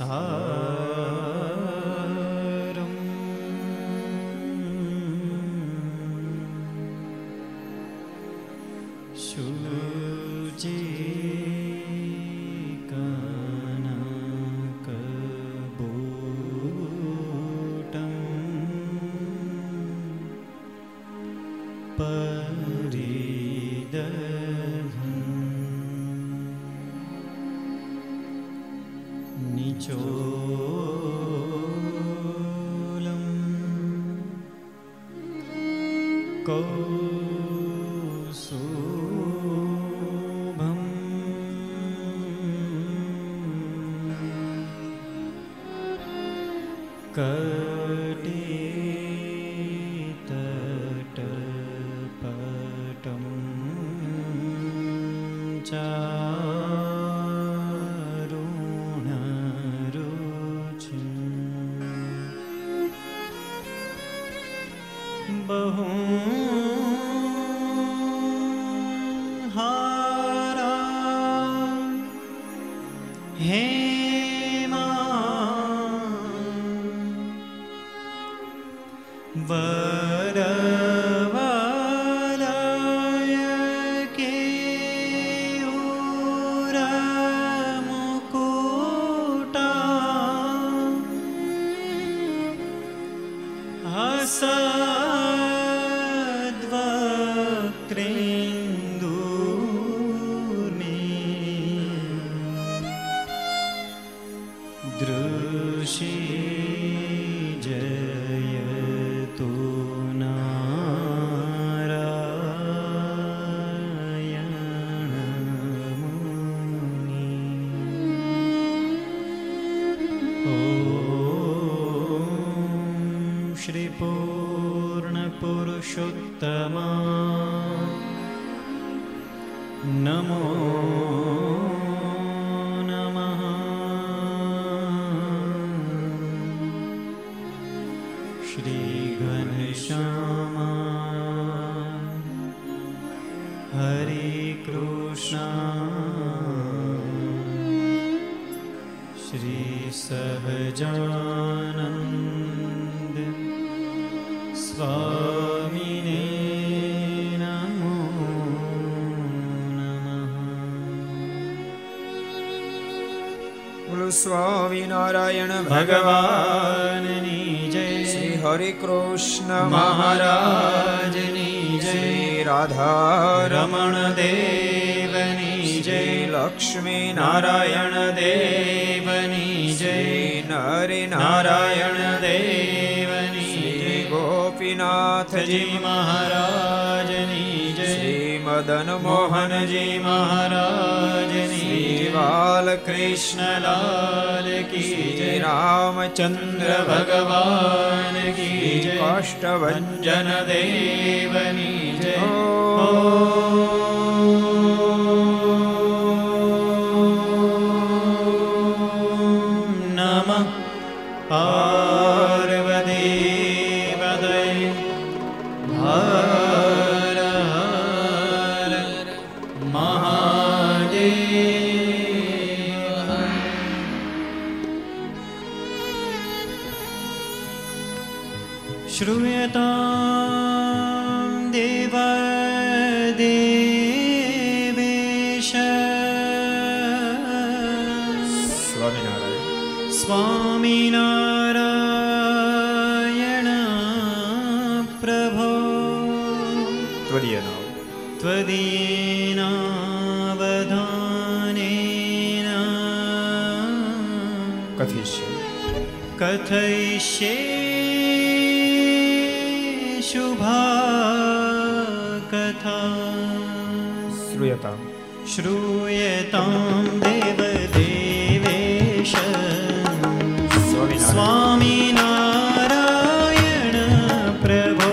सारं शुचिकनकबोटं परिदधति चोलं कौसुभं कटितटपटं बहुहारा हेमा वरवलय केयूर मुकुटा हस दृशि जयतो नारायण मुनि ॐ श्री पूर्ण पुरुषोत्तमा नमो Shri Gharsabha Hare Krishna Shri Sahajanand Swamine Namo Namaha Bolo Swaminarayana Bhagavanani Jai हरे कृष्ण महाराज नी जय राधा रमण देव नी जय लक्ष्मी नारायण देव नी जय नरि नारायण देव नी जय गोपीनाथ जी महाराज नी जय श्री मदन मोहन जी महाराज नी बाल कृष्ण लाल की जय रामचंद्र भगवान की जय काष्ठभंजन देवनी जय ॐ नमः पार्वती पदये हर हर महादेव। श्रूयतां देवदेवेश स्वामिनारायण प्रभो त्वदीयावधानेन कथयिष्ये शुभा कथा। श्रूयतां देवदेवेश स्वामिनारायण प्रभो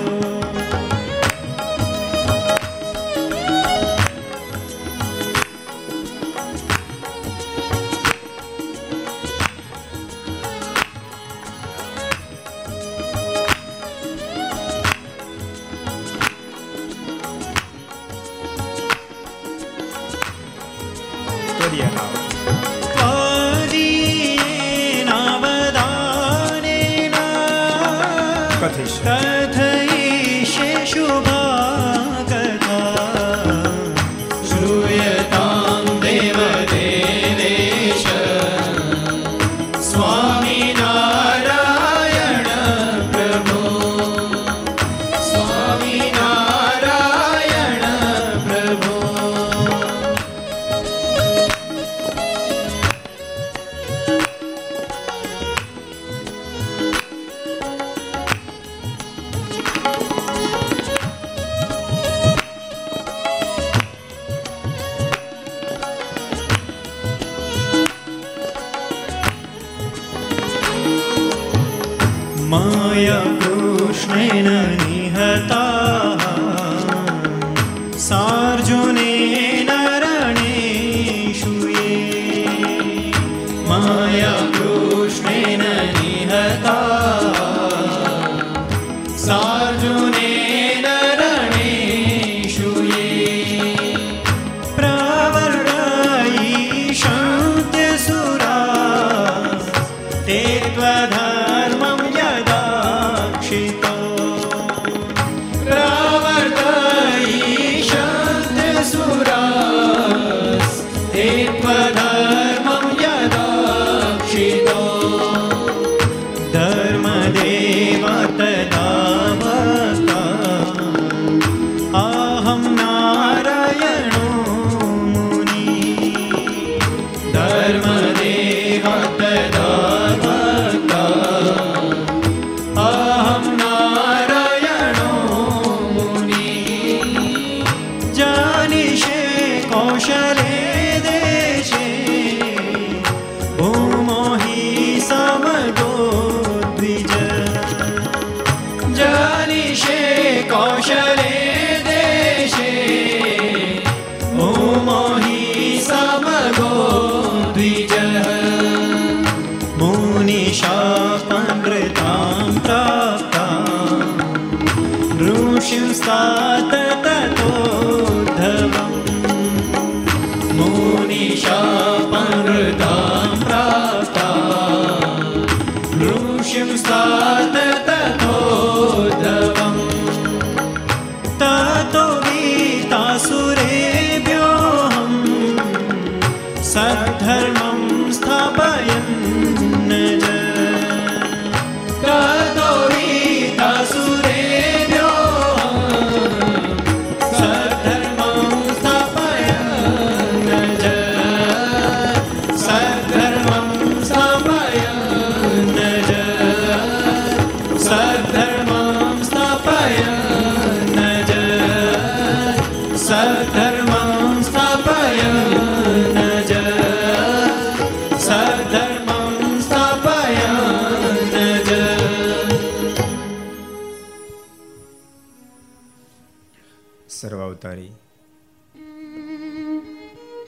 त्वदीयनाव त्वदीयनाव माया कृष्णेन निहता सार्जुनेन रणेषु ये माया कृष्णेन निहता सार्जुनेन रणेषु ये प्रवर्णयि शन्त्यसुरा ते त्वधा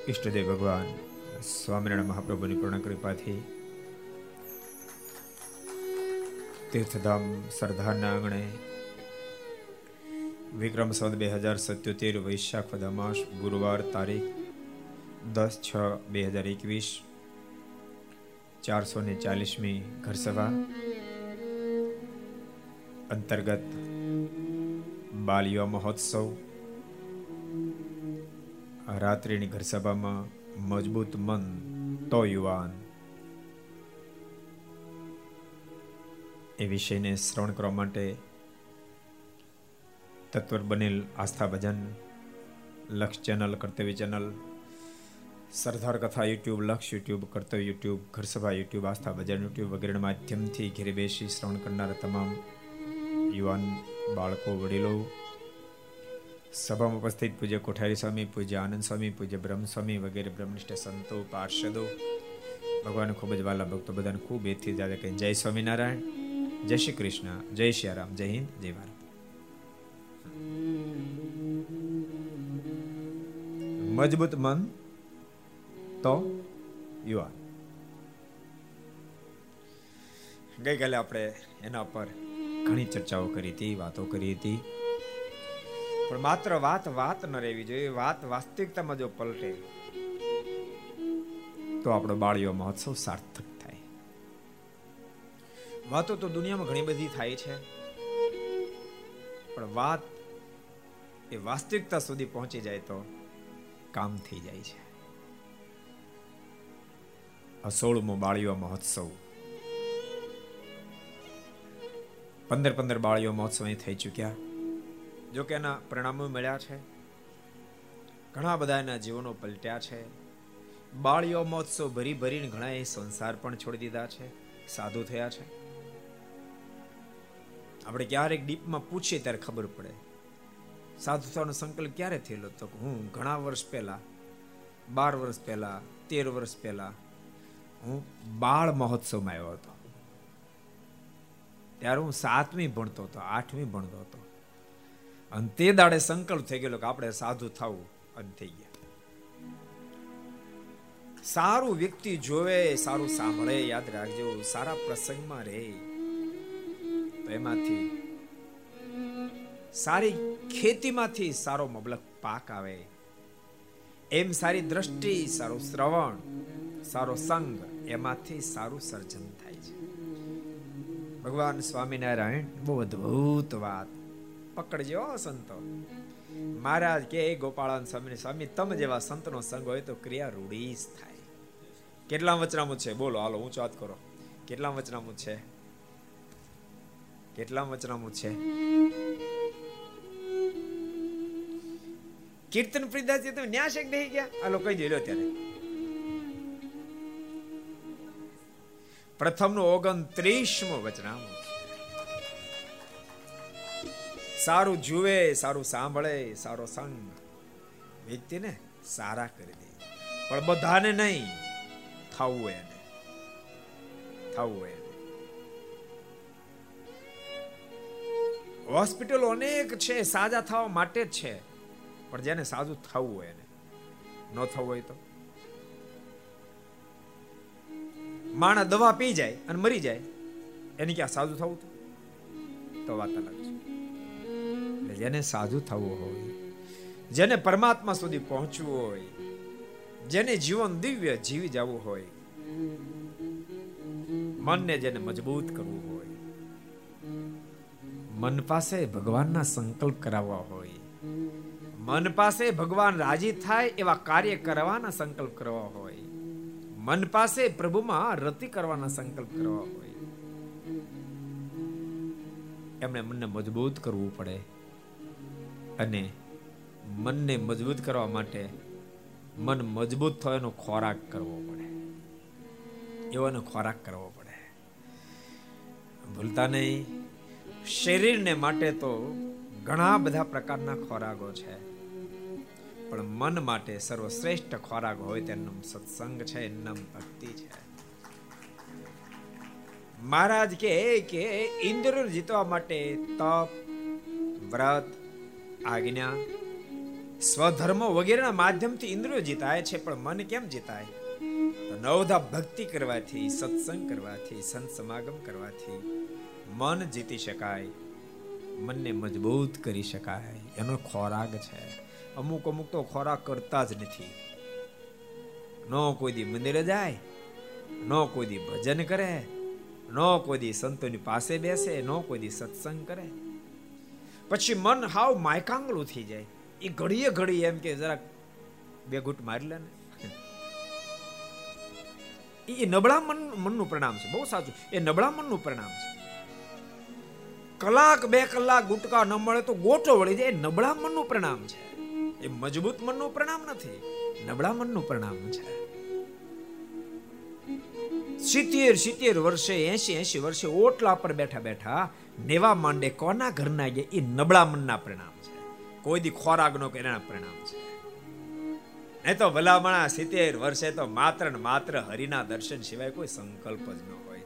ઈષ્ટદેવ ભગવાન સ્વામિનારાયણ મહાપ્રભુની પૂર્ણ કૃપાથી તીર્થધામ સરદારના આંગણે વિક્રમ સંવત 2077 વૈશાખ વદમાસ ગુરુવાર તારીખ 10/6/2021 440મી ઘરસભા અંતર્ગત બાલ યુવા મહોત્સવ રાત્રિની ઘરસભામાં મજબૂત મન તો યુવાન એ વિષયને શ્રવણ કરવા માટે તત્પર બનેલ આસ્થા ભજન લક્ષ ચેનલ, કર્તવ્ય ચેનલ, સરદાર કથા YouTube, Laksh YouTube, Kartavya YouTube, Gharsabha YouTube, Aastha Bhajan YouTube વગેરેના માધ્યમથી ઘેરે બેસી શ્રવણ કરનારા તમામ યુવાન બાળકો, વડીલો, સભામાં ઉપસ્થિત પૂજ્ય કોઠારી સ્વામી, પૂજ્ય આનંદ સ્વામી, પૂજ્ય બ્રહ્મસ્વામી વગેરે બ્રહ્મનિષ્ઠ સંતો, પાર્ષદો, ભગવાન ખૂબ જ વાલા ભક્તો, બધાને ખૂબ એથી જાતે કહી જય સ્વામિનારાયણ, જય શ્રી કૃષ્ણ, જય શ્રી રામ, જય હિન્દ, જય ભારત. મજબૂત મન તો યુવાન. ગઈકાલે આપણે એના પર ઘણી ચર્ચાઓ કરી હતી, વાતો કરી હતી, પણ માત્ર વાત ન રહેવી જોઈએ. વાત વાસ્તવિકતામાં જો પલટે તો આપણો બાળિયો મહોત્સવ સાર્થક થાય. વાતો તો દુનિયામાં ઘણી બધી થાય છે, પણ વાત એ વાસ્તવિકતા સુધી પહોંચી જાય તો કામ થઈ જાય છે. આ 16મો બાળિયો મહોત્સવ, 15 બાળિયો મહોત્સવ અહીં થઈ ચૂક્યા. જોકે એના પરિણામો મળ્યા છે, ઘણા બધા એના જીવનો પલટ્યા છે. બાળિયો મહોત્સવ ભરીને ઘણા એ સંસાર પણ છોડી દીધા છે, સાધુ થયા છે. આપણે ક્યારેક ડીપમાં પૂછીએ ત્યારે ખબર પડે સાધુ થવાનો સંકલ્પ ક્યારે થયેલો. તો હું ઘણા વર્ષ પહેલા, 12 વર્ષ પહેલા, 13 વર્ષ પહેલા હું બાળ મહોત્સવમાં આવ્યો હતો. ત્યારે હું 7મી ભણતો હતો, 8મી ભણતો હતો, અને તે દાડે સંકલ્પ થઈ ગયેલો કે આપણે સાધુ થવું, અને થઈ ગયા. સારું વ્યક્તિ જોવે, સારું સાંભળે, યાદ રાખજો, સારા પ્રસંગમાં રહે, તો એમાંથી સારી ખેતીમાંથી સારો મબલક પાક આવે. એમ સારી દ્રષ્ટિ, સારું શ્રવણ, સારો સંગ, એમાંથી સારું સર્જન થાય છે. ભગવાન સ્વામિનારાયણ બહુ અદ્ભુત વાત પકડજો સંતો. મહારાજ કે ગોપાળાન સ્વામી, સ્વામી તમે જેવા સંતનો સંગ હોય તો ક્રિયા રૂઢી જ થાય. કેટલા વચનામૃત છે બોલો, હાલો ઊંચો હાથ કરો. કેટલા વચનામૃત છે? કેટલા વચનામૃત છે? કીર્તન પ્રિયદાસજી તમે ન્યાસ એક નહીં ગયા? હાલો કહી દેલો ત્યારે. પ્રથમનું 29મું વચનામૃત. સારું જુએ, સારું સાંભળે, સારો સંગ વ્યક્તિને સારા કરી દે, પણ બધાને નહીં, થવું એને, થવું એને. હોસ્પિટલ અનેક છે સાજા થવા માટે જ છે, પણ જેને સાજું થવું હોય એને, ન થવું હોય તો માણસ દવા પી જાય અને મરી જાય, એને ક્યાં સાજુ થવું? તો વાત અલગ છે. જેને સાજુ થવું હોય, જેને પરમાત્મા સુધી પહોંચવું હોય, જેને જીવન દિવ્ય જીવી જવું હોય, મનને જેને મજબૂત કરવું હોય, મન પાસે ભગવાનના સંકલ્પ કરાવવા હોય, મન પાસે ભગવાન રાજી થાય એવા કાર્ય કરવાના સંકલ્પ કરવા હોય, મન પાસે પ્રભુમાં રતિ કરવાના સંકલ્પ કરવા હોય, એમણે મનને મજબૂત કરવું પડે. અને મનને મજબૂત કરવા માટે મન મજબૂત થાય એનો ખોરાક કરવો પડે, એવાનો ખોરાક કરવો પડે. ભૂલતા નહીં, શરીરને માટે તો ઘણા બધા પ્રકારના ખોરાકો છે, પણ મન માટે સર્વશ્રેષ્ઠ ખોરાક હોય તેનું નામ સત્સંગ છે, એનું નામ ભક્તિ છે. મહારાજ કે ઇન્દ્રિયો જીતવા માટે તપ, વ્રત, આજ્ઞા, સ્વધર્મ વગેરેના માધ્યમથી ઇન્દ્રિયો જીતાય છે, પણ મન કેમ જીતાય? તો નવધા ભક્તિ કરવાથી, સત્સંગ કરવાથી, સંત સમાગમ કરવાથી મન જીતી શકાય, મનને મજબૂત કરી શકાય, એનો ખોરાક છે. અમુક તો ખોરાક કરતા જ નથી, નો કોઈ દી મંદિરે જાય, નો કોઈ દી ભજન કરે, નો કોઈ દી સંતોની પાસે બેસે, નો કોઈ દી સત્સંગ કરે. પછી મન હાવ માયકાંગલું થઈ જાય, એ ઘડીએ ઘડી એમ કે જરાક બે ઘૂંટ મારી લે ને. એ નબળા મનનું પરિણામ છે, બહુ સાચું, એ નબળા મનનું પરિણામ છે. કલાક બે કલાક ગુટકા ન મળે તો ગોટો વળી જાય, એ નબળા મનનું પરિણામ છે. એ મજબૂત મનનું પરિણામ નથી, નબળા મનનું પરિણામ છે. 70 વર્ષે, 80 વર્ષે ઓટલા પર બેઠા બેઠા નેવા માંડે કોના ઘરના ગયા, એ નબળા મનના પરિણામ છે. કોઈ દી ખોરાકનો કેના પરિણામ છે. એ તો ભલામણા 70 વર્ષે તો માત્ર ને માત્ર હરિના દર્શન સિવાય કોઈ સંકલ્પ જ ન હોય.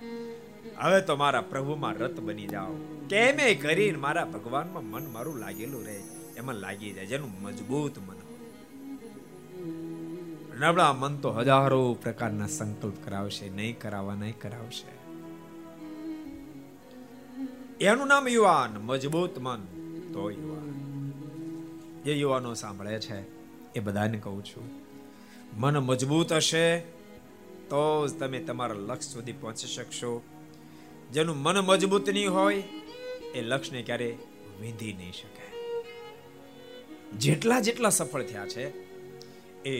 હવે તો મારા પ્રભુમાં રત બની જાઓ, કેમે કરીને મારા ભગવાનમાં મન મારું લાગેલું રહે, એમાં લાગી જાય. જેનું મજબૂત મન હોય, નબળા મન તો હજારો પ્રકારના સંકલ્પ કરાવશે, નહીં કરાવવા નહીં કરાવશે. એનું નામ યુવાન, મજબૂત મન તો યુવાન. જે યુવાનો સાંભળે છે એ બધાને કહું છું, મન મજબૂત હશે તો જ તમે તમારા લક્ષ્ય સુધી પહોંચી શકશો. જેનું મન મજબૂત નહીં હોય એ લક્ષ્યને ક્યારે વીંધી નહીં શકે. જેટલા સફળ થયા છે એ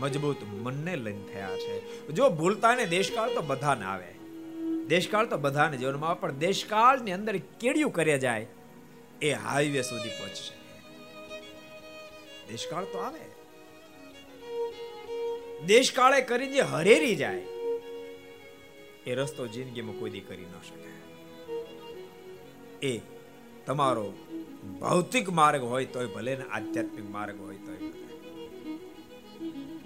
મજબૂત મનને લઈને થયા છે. જો ભૂલતાને દેશકાળ તો બધાને આવે, દેશકાળ તો બધાને જીવનમાં આવે, પણ દેશકાળની અંદર કેડિયું કરે જાય એ હાઈવે સુધી પહોંચશે. દેશકાળ તો આવે, દેશકાળે કરી જે હરેરી જાય એ રસ્તો જિંદગીમાં કોઈ દી કરી ન શકે. એ તમારો ભૌતિક માર્ગ હોય તોય ભલે ને આધ્યાત્મિક માર્ગ હોય તોય ભલે,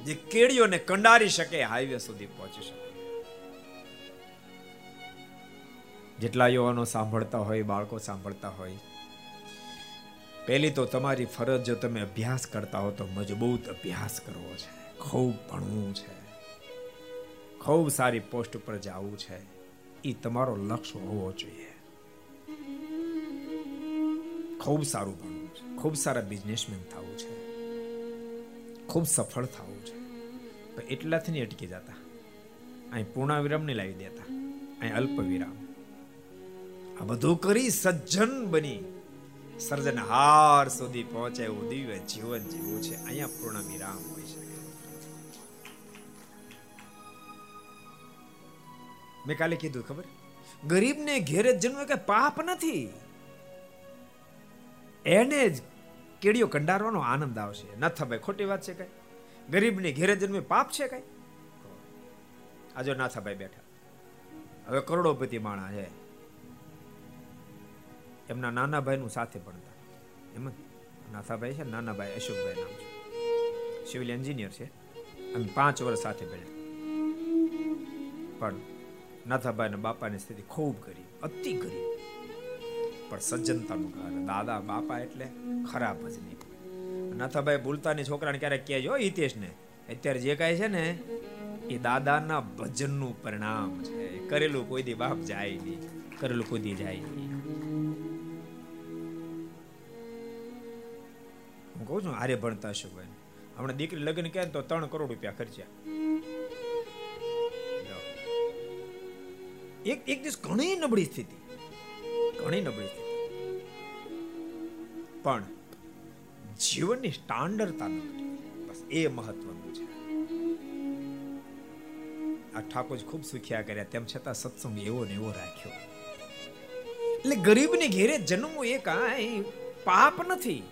જે કેડીઓને કંડારી શકે હાઈવે સુધી પહોંચી શકે. જેટલા યુવાનો સાંભળતા હોય, બાળકો સાંભળતા હોય, પહેલી તો તમારી ફરજ, જો તમે અભ્યાસ કરતા હો તો મજબૂત અભ્યાસ કરવો છે, ખૂબ ભણવું છે, ખૂબ સારી પોસ્ટ ઉપર જવું છે, એ તમારો લક્ષ્ય હોવો જોઈએ. ખૂબ સારું ભણવું છે, ખૂબ સારા બિઝનેસમેન થવું છે, ખૂબ સફળ થવું છે. પણ એટલાથી નહીં અટકી જતા, અહીં પૂર્ણવિરામ નહીં લાવી દેતા, અહીં અલ્પવિરામ. આ બધું કરી સજ્જન બની સર્જનહાર સુધી પહોંચે એવું દિવ્ય જીવન જીવવું છે, અહીંયા પૂર્ણવિરામ હોય છે. મેં કાલે કીધું ખબર, ગરીબને ઘેરે જન્મ કે પાપ નથી, એને જ કેડીઓ કંડારવાનો આનંદ આવશે. ન થાભાઈ ખોટી વાત છે કઈ? ગરીબને ઘેરે જન્મ પાપ છે કઈ? આજે નાથાભાઈ બેઠા, હવે કરોડોપતિ માણા છે, એમના નાના ભાઈ નું સાથે ભણતા, એમ નાથાભાઈ છે, નાના ભાઈ અશોકભાઈ નામ છે, સિવિલ એન્જિનિયર છે, અમે 5 વર્ષ સાથે ભણ્યા. પણ નાથાભાઈના બાપાની સ્થિતિ ખૂબ ગરીબ, અતિ ગરીબ, પણ સજ્જનતાનું ઘર. દાદા બાપા એટલે ખરાબ જ નહીં. નાથાભાઈ ભૂલતાની છોકરાને ક્યારેક કહેજો, હિતેશને અત્યારે જે કાંઈ છે ને એ દાદાના ભજનનું પરિણામ છે. કરેલું કોઈ દી બાપ જાય નહીં, કરેલું કોઈ દી જાય નહીં. હું કહું છું, હારે ભણતા હશે ભાઈ, હમણાં દીકરી લગ્ન કહે તો 3 કરોડ રૂપિયા ખર્ચ્યા. એક દિવસ ઘણી નબળી સ્થિતિ, ઘણી નબળી સ્થિતિ, પણ જીવનની સ્ટાન્ડર્ડતા બસ એ મહત્વનું છે. આ ઠાકોર ખૂબ સુખ્યા કર્યા, તેમ છતાં સત્સંગ એવો ને એવો રાખ્યો. એટલે ગરીબને ઘેરે જન્મવું એ કાંઈ પાપ નથી.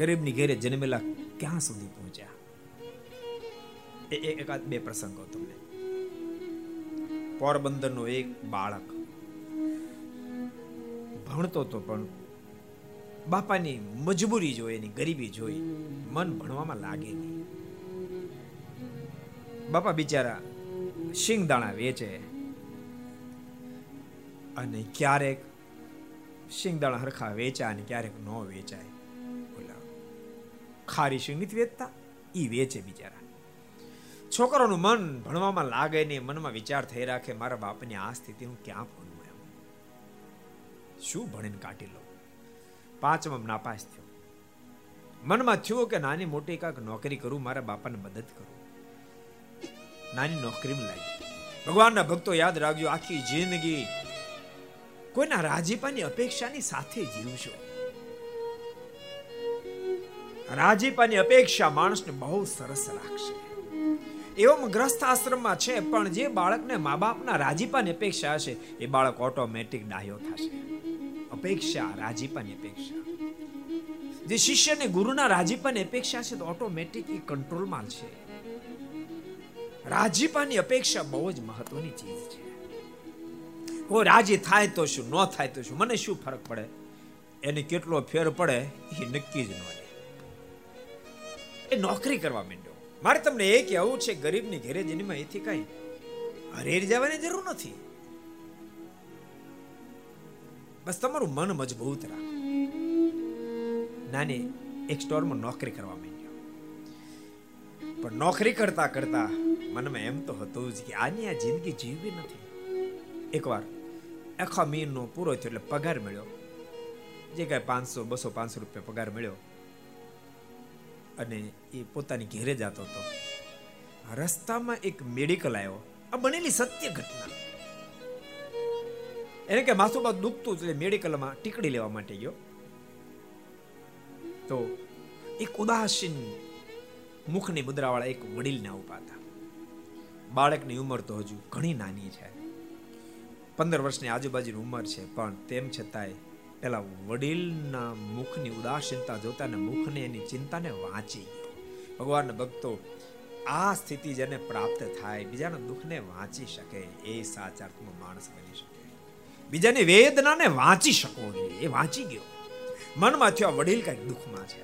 ગરીબની ઘેરે જન્મેલા ક્યાં સુધી પહોંચ્યા? એકાદ બે પ્રસંગો તમને. પોરબંદરનો એક બાળક ભણતો હતો, પણ બાપાની મજબૂરી જોઈ, એની ગરીબી જોઈ મન ભણવામાં લાગે નહીં. બાપા બિચારા શિંગદાણા વેચે, અને ક્યારેક શિંગદાણા હરખા વેચાય અને ક્યારેક ન વેચાય. બોલા, ખારી શિંગ નથી વેચતા, ઈ વેચે બિચારા. છોકરાનું મન ભણવામાં લાગે નહીં, મનમાં વિચાર થઈ રાખે, મારા બાપની આ સ્થિતિ હું ક્યાં ભણું, એમ શું ભણીને કાઢી લઉં. 5મામાં નાપાસ થયો. મનમાં થયું કે નાની મોટી કાંઈક નોકરી કરું, મારા બાપાને મદદ કરું. નાની નોકરી લાગી. ભગવાનના ભક્તો યાદ રાખજો, આખી જિંદગી કોઈના રાજીપાની અપેક્ષાની સાથે જીવશો. રાજીપાની અપેક્ષા માણસને બહુ સરસ રાખશે. એવમ ગ્રસ્થ આશ્રમમાં છે, પણ જે બાળકને મા બાપના રાજીપાની અપેક્ષા હશે એ બાળક ઓટોમેટિક ડાયો થશે. અપેક્ષા, રાજીપાની અપેક્ષા. જે શિષ્યને ગુરુના રાજીપાની અપેક્ષા છે તો ઓટોમેટિક એ કંટ્રોલમાં છે. રાજીપાની અપેક્ષા બહુ જ મહત્વની ચીજ છે. ઓ રાજી થાય તો શું, ન થાય તો શું, મને શું ફરક પડે, એને કેટલો ફેર પડે એ નક્કી જ ન હોય. એ નોકરી કરવા માંડ્યો. મારે તમને એ કહેવું છે, ગરીબની ઘેરે જન્મ્યા એથી કાંઈ હરેર જવાની જરૂર નથી. બસ તમારું મન મજબૂત રાખો. નાની એક સ્ટોરમાં નોકરી કરવા માંડ્યો, પણ નોકરી કરતા કરતા મનમાં એમ તો હતું જ કે આની આ જિંદગી જીવવી નથી. એકવાર આખા મહિનો પૂરો થયો એટલે પગાર મળ્યો, જે કાંઈ 500 રૂપિયા પગાર મળ્યો, અને એ પોતાની ઘેરે જતો હતો. રસ્તામાં એક મેડિકલ આવ્યો. આ બનેલી સત્ય ઘટના. એને કે માથું બાદ દુખતું, એટલે મેડિકલમાં ટીકડી લેવા માટે ગયો તો એક ઉદાસીન મુખની મુદ્રાવાળા એક વડીલને ઉભા હતા. બાળકની ઉંમર તો હજુ ઘણી નાની છે, 15 વર્ષની આજુબાજુની ઉંમર છે, પણ તેમ છતાંય પેલા વડીલના મુખની ઉદાસીનતા જોતા ને મુખને એની ચિંતાને વાંચી ગયો. ભગવાનના ભક્તો, આ સ્થિતિ જેને પ્રાપ્ત થાય, બીજાના દુઃખને વાંચી શકે, એ સાચા અર્થમાં માણસ બની શકે. બીજાની વેદનાને વાંચી શકો જોઈએ, એ વાંચી ગયો. મનમાં થયો, વડીલ કાંઈક દુઃખમાં છે.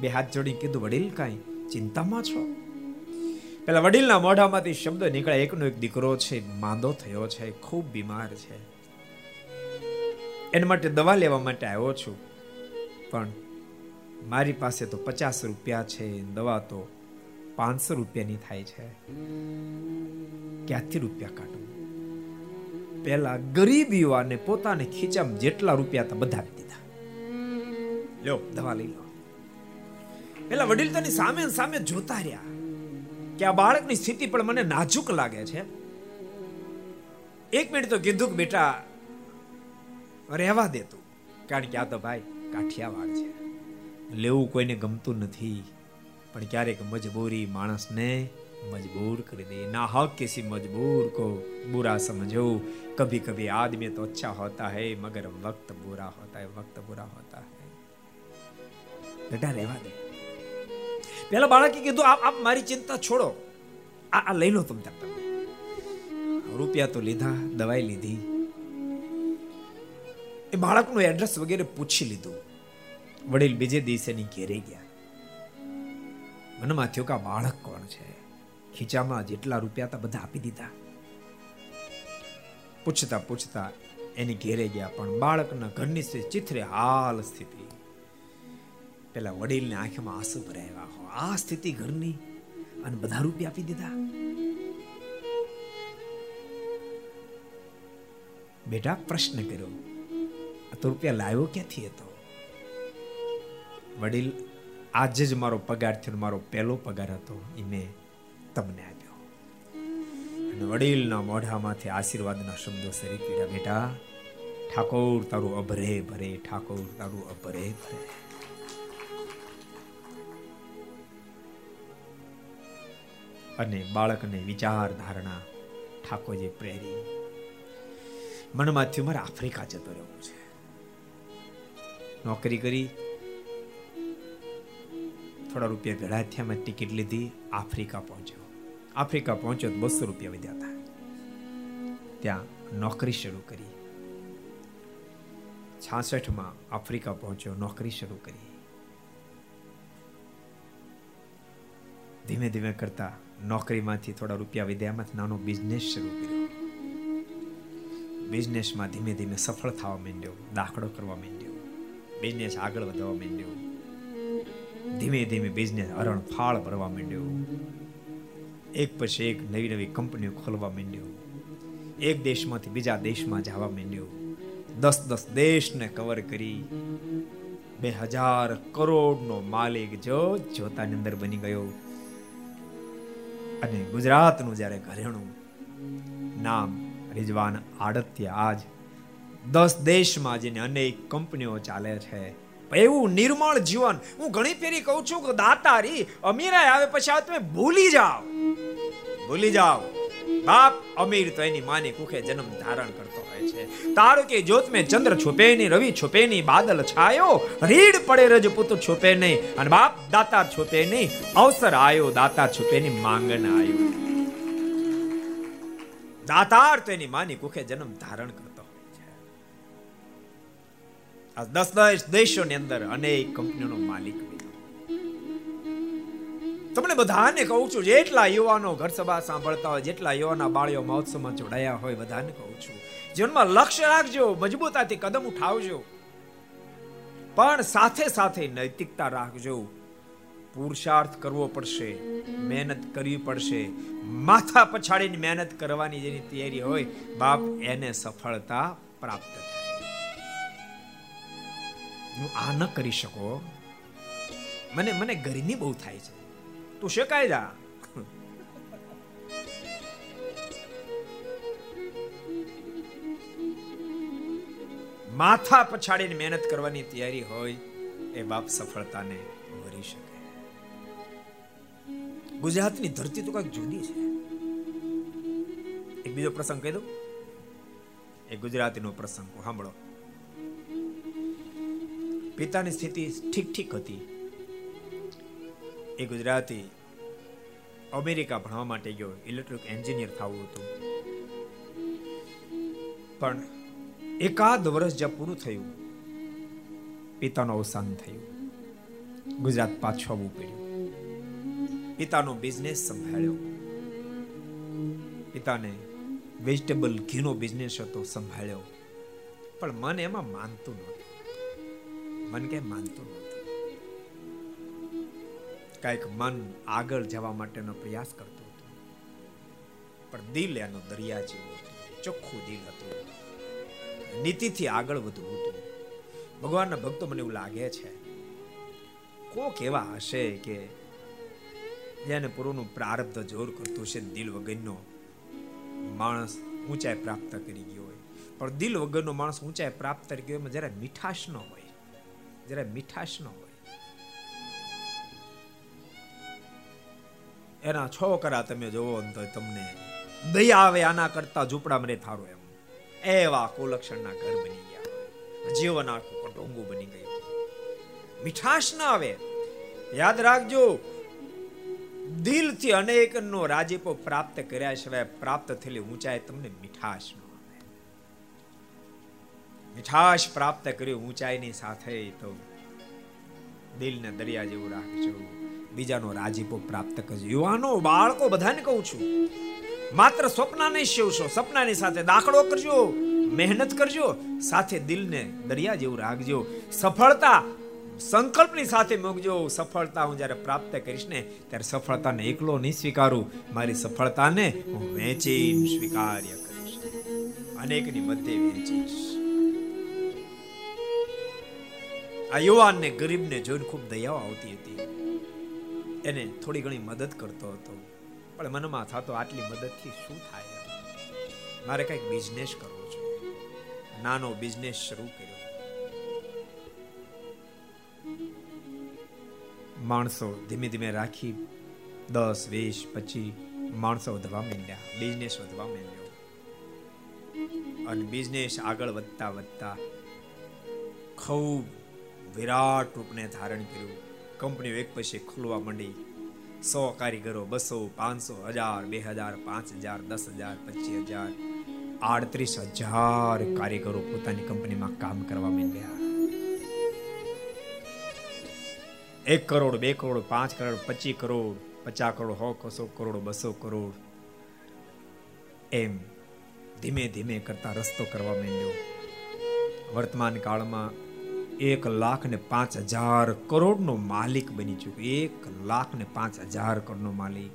2 હાથ જોડી કીધું, વડીલ કાંઈ ચિંતામાં છો? પેલા વડીલના મોઢામાંથી શબ્દો નીકળ્યા, એકનો એક દીકરો છે, માંદો થયો છે, ખૂબ બીમાર છે, એના માટે દવા લેવા માટે આવ્યો છું, પણ મારી પાસે તો 50 રૂપિયા છે, દવા તો 500 રૂપિયાની થાય છે, ક્યાંથી રૂપિયા કાઢું? પેલા ગરીબ યુવાને પોતાને ખીચામાં જેટલા રૂપિયા હતા બધા આપી દીધા, લ્યો દવા લઈ લો. પેલા વડીલ તની સામે જોતા રહ્યા કે આ બાળકની સ્થિતિ પણ મને નાજુક લાગે છે. એક મિનિટ તો કીધું કે બેટા રહેવા દેતું, કારણ કે આ તો ભાઈ કાઠિયાવાડ છે, લેવું કોઈને ગમતું નથી, પણ ક્યારેક મજબૂરી માણસને મજબૂર કરી દે. ના હક કિસી મજબૂર કો બુરા સમજો, કભી કભી આદમી તો અચ્છા હોતા હૈ મગર વક્ત બુરા હોતા હૈ, વક્ત બુરા હોતા હૈ, બેટા રહેવા દે. પેલા બાળકે કીધું આપ મારી ચિંતા છોડો, આ લઈ લો, તમે રૂપિયા તો લીધા, દવાઈ લીધી, એ બાળકનું એડ્રેસ વગેરે પૂછી લીધું. વડીલ બીજે દિવસેની ઘેરે ગયા, મનમાં થયો કે આ બાળક કોણ છે, ખીચામાં જેટલા રૂપિયા હતા બધા આપી દીધા. પૂછતા એની ઘેરે ગયા, પણ બાળકના ઘરની ચિત્રે હાલ સ્થિતિ. પેલા વડીલને આંખમાં આંસુ ભરાયા, આ સ્થિતિ ઘરની અને બધા રૂપિયા આપી દીધા. બેટા પ્રશ્ન કર્યો, તો રૂપિયા લાવ્યો ક્યાંથી હતો? વડીલ, આજે જ મારો પગાર થયો, મારો પહેલો પગાર હતો, એ મેં તમને આપ્યો. અને વડીલના મોઢામાંથી આશીર્વાદના શબ્દો સરી પડ્યા, બેટા ઠાકોર તારું અભરે ભરે, ઠાકોર તારું અભરે ભરે. અને બાળકને વિચારધારણા ઠાકોરજી પ્રેરી. મનમાંથી મારે આફ્રિકા જતો રહેવું છે. નોકરી કરી, થોડા રૂપિયા ભેળા થયા, મેં ટિકિટ લીધી, આફ્રિકા પહોંચ્યો, 200 રૂપિયા વધ્યા હતા, ત્યાં નોકરી શરૂ કરી. 66માં આફ્રિકા પહોંચ્યો, નોકરી શરૂ કરી. ધીમે ધીમે કરતા નોકરીમાંથી થોડા રૂપિયા વધ્યામાંથી નાનો બિઝનેસ શરૂ કર્યો. બિઝનેસમાં ધીમે ધીમે સફળ થવા માંડ્યો, દાખલો કરવા માંડ્યો, બિઝનેસ આગળ વધવા માંડ્યો. ધીમે ધીમે બિઝનેસ હરણફાળ ભરવા માંડ્યો, એક પછી એક નવી કંપનીઓ ખોલવા માંડ્યો, એક દેશમાંથી બીજા દેશમાં જવા માંડ્યો, 10 દેશને કવર કરી 2000 કરોડનો માલિક જોતાની અંદર બની ગયો. અને ગુજરાતનું જ્યારે ઘરેણું, નામ રિજવાન આડતિયા, આજ 10 દેશમાં જેને અનેક કંપનીઓ ચાલે છે. એવું નિર્મળ જીવન. હું ઘણી ફેરી કહું છું કે દાતારી અમીરાય આવે પછી આ તમે ભૂલી જાઓ. બાપ અમીર તો એની માની કુખે જન્મ ધારણ કરતો હોય છે. તારો કે જ્યોત મેં ચંદ્ર છુપે નહીં, રવિ છુપે નહીં, બાદલ છાયો, રીડ પડે રજપૂત છુપે નહીં, અને બાપ દાતાર છુપે નહીં. અવસર આવ્યો દાતાર છુપે નહીં, માંગણ આવ્યો. દાતાર તો એની માની કુખે જન્મ ધારણ કરતો. 10 દેશોની અંદર અનેક કંપનીઓનો માલિક બન્યો. તમને બધાને કહું છું, જેટલા યુવાનો ઘરસભા સાંભળતા હોય, જેટલા યુવાના બાળીઓ મહોત્સવમાં જોડાયા હોય, બધાને કહું છું જીવનમાં લક્ષ્ય રાખજો, મજબૂતાથી કદમ ઉઠાવજો, પણ સાથે સાથે નૈતિકતા રાખજો. પુરુષાર્થ કરવો પડશે, મહેનત કરવી પડશે, માથા પછાડીને મહેનત કરવાની જેની તૈયારી હોય બાપ, એને સફળતા પ્રાપ્ત થાય. હું આ ન કરી શકો, મને ગરમી બહુ થાય છે, તું શેકાય જા. માથા પછાડીને મહેનત કરવાની તૈયારી હોય એ બાપ સફળતાને વરી શકે. ગુજરાતની ધરતી તો કંઈક જુદી છે. એક બીજો પ્રસંગ કહી દઉં, એ ગુજરાતીનો પ્રસંગ સાંભળો. પિતાની સ્થિતિ ઠીક હતી. એ ગુજરાતી અમેરિકા ભણવા માટે ગયો, ઇલેક્ટ્રિક એન્જિનિયર થવું હતું. પણ એકાદ વર્ષ જ્યાં પૂરું થયું, પિતાનું અવસાન થયું, ગુજરાત પાછું આવવું પડ્યું. પિતાનો બિઝનેસ સંભાળ્યો, પિતાને વેજીટેબલ ઘીનો બિઝનેસ હતો, સંભાળ્યો, પણ મન એમાં માનતું નહોતું, મન કે માનતું નહોતું, કાંઈક મન આગળ જવા માટેનો પ્રયાસ કરતું હતું, પણ દિલ એનો દરિયા જેવું હતું, ચોખ્ખું દિલ હતું, નીતિથી આગળ વધવું હતું. ભગવાનના ભક્તો મને એવું લાગે છે કોક એવા હશે કે જેને પૂરોનું પ્રારબ્ધ જોર કરતું છે, દિલ વગરનો માણસ ઊંચાઈ પ્રાપ્ત કરી ગયો હોય, પણ દિલ વગરનો માણસ ઊંચાઈ પ્રાપ્ત કરી ગયો એમાં જરા મીઠાશ ન હોય, જરા મીઠાશ ન હોય. એના છોકરા તમે જોવો ને તો તમને દયા આવે, આના કરતા ઝૂંપડા મને થારો, એમ એવા કુલક્ષણના ઘર બની ગયા, જીવન આખું કટોંગું બની ગયું, મીઠાશ ના આવે. યાદ રાખજો, દિલથી અનેકનો રાજીપો પ્રાપ્ત કર્યા સિવાય પ્રાપ્ત થયેલી ઊંચાઈ તમને મીઠાશ ન આવે. મીઠાશ પ્રાપ્ત કરી ઊંચાઈની સાથે તો દિલને દરિયા જેવું રાખજો, બીજાનો રાજીપો પ્રાપ્ત કરજો. યુવાનો, બાળકો, બધાને કહું છું, માત્ર સ્વપ્ન નહીં સેવશો, સપનાની સાથે દાખલો કરજો, મહેનત કરજો, સાથે દિલને દરિયા જેવું રાખજો. સફળતા સંકલ્પની સાથે મૂકજો, સફળતા હું જ્યારે પ્રાપ્ત કરીશ ને ત્યારે સફળતાને એકલો નહીં સ્વીકારું, મારી સફળતાને હું વેચીને સ્વીકાર્ય કરીશ, અનેકની મધ્યે વેચીશ. આ યુવાનને, ગરીબને જોઈને ખૂબ દયાઓ આવતી હતી, એને થોડી ઘણી મદદ કરતો હતો, પણ મનમાં થતો આટલી મદદથી શું થાય, મારે કંઈક બિઝનેસ કરવો છે. નાનો બિઝનેસ શરૂ કર્યો. માણસો ધીમે ધીમે રાખી 10, 20, 25 માણસો વધવા માંડ્યા, બિઝનેસ વધવા માંડ્યો, અને બિઝનેસ આગળ વધતા વધતા ખૂબ વિરાટ રૂપને ધારણ કર્યું. કંપનીઓ એક પછી ખુલવા માંડી, 100 કારીગરો, 200, 500, 1000, 2000, 5000, 10000, 25000, 38000 કારીગરો પોતાની કંપનીમાં કામ કરવા માંડ્યા. 1 કરોડ, 2 કરોડ, 5 કરોડ, 25 કરોડ, 50 કરોડ, 100 કરોડ, 200 કરોડ, એમ ધીમે ધીમે કરતા રસ્તો કરવા માંડ્યો. વર્તમાન કાળમાં 1,05,000 કરોડનો માલિક બની ચૂક્યો, 1,05,000 કરોડનો માલિક.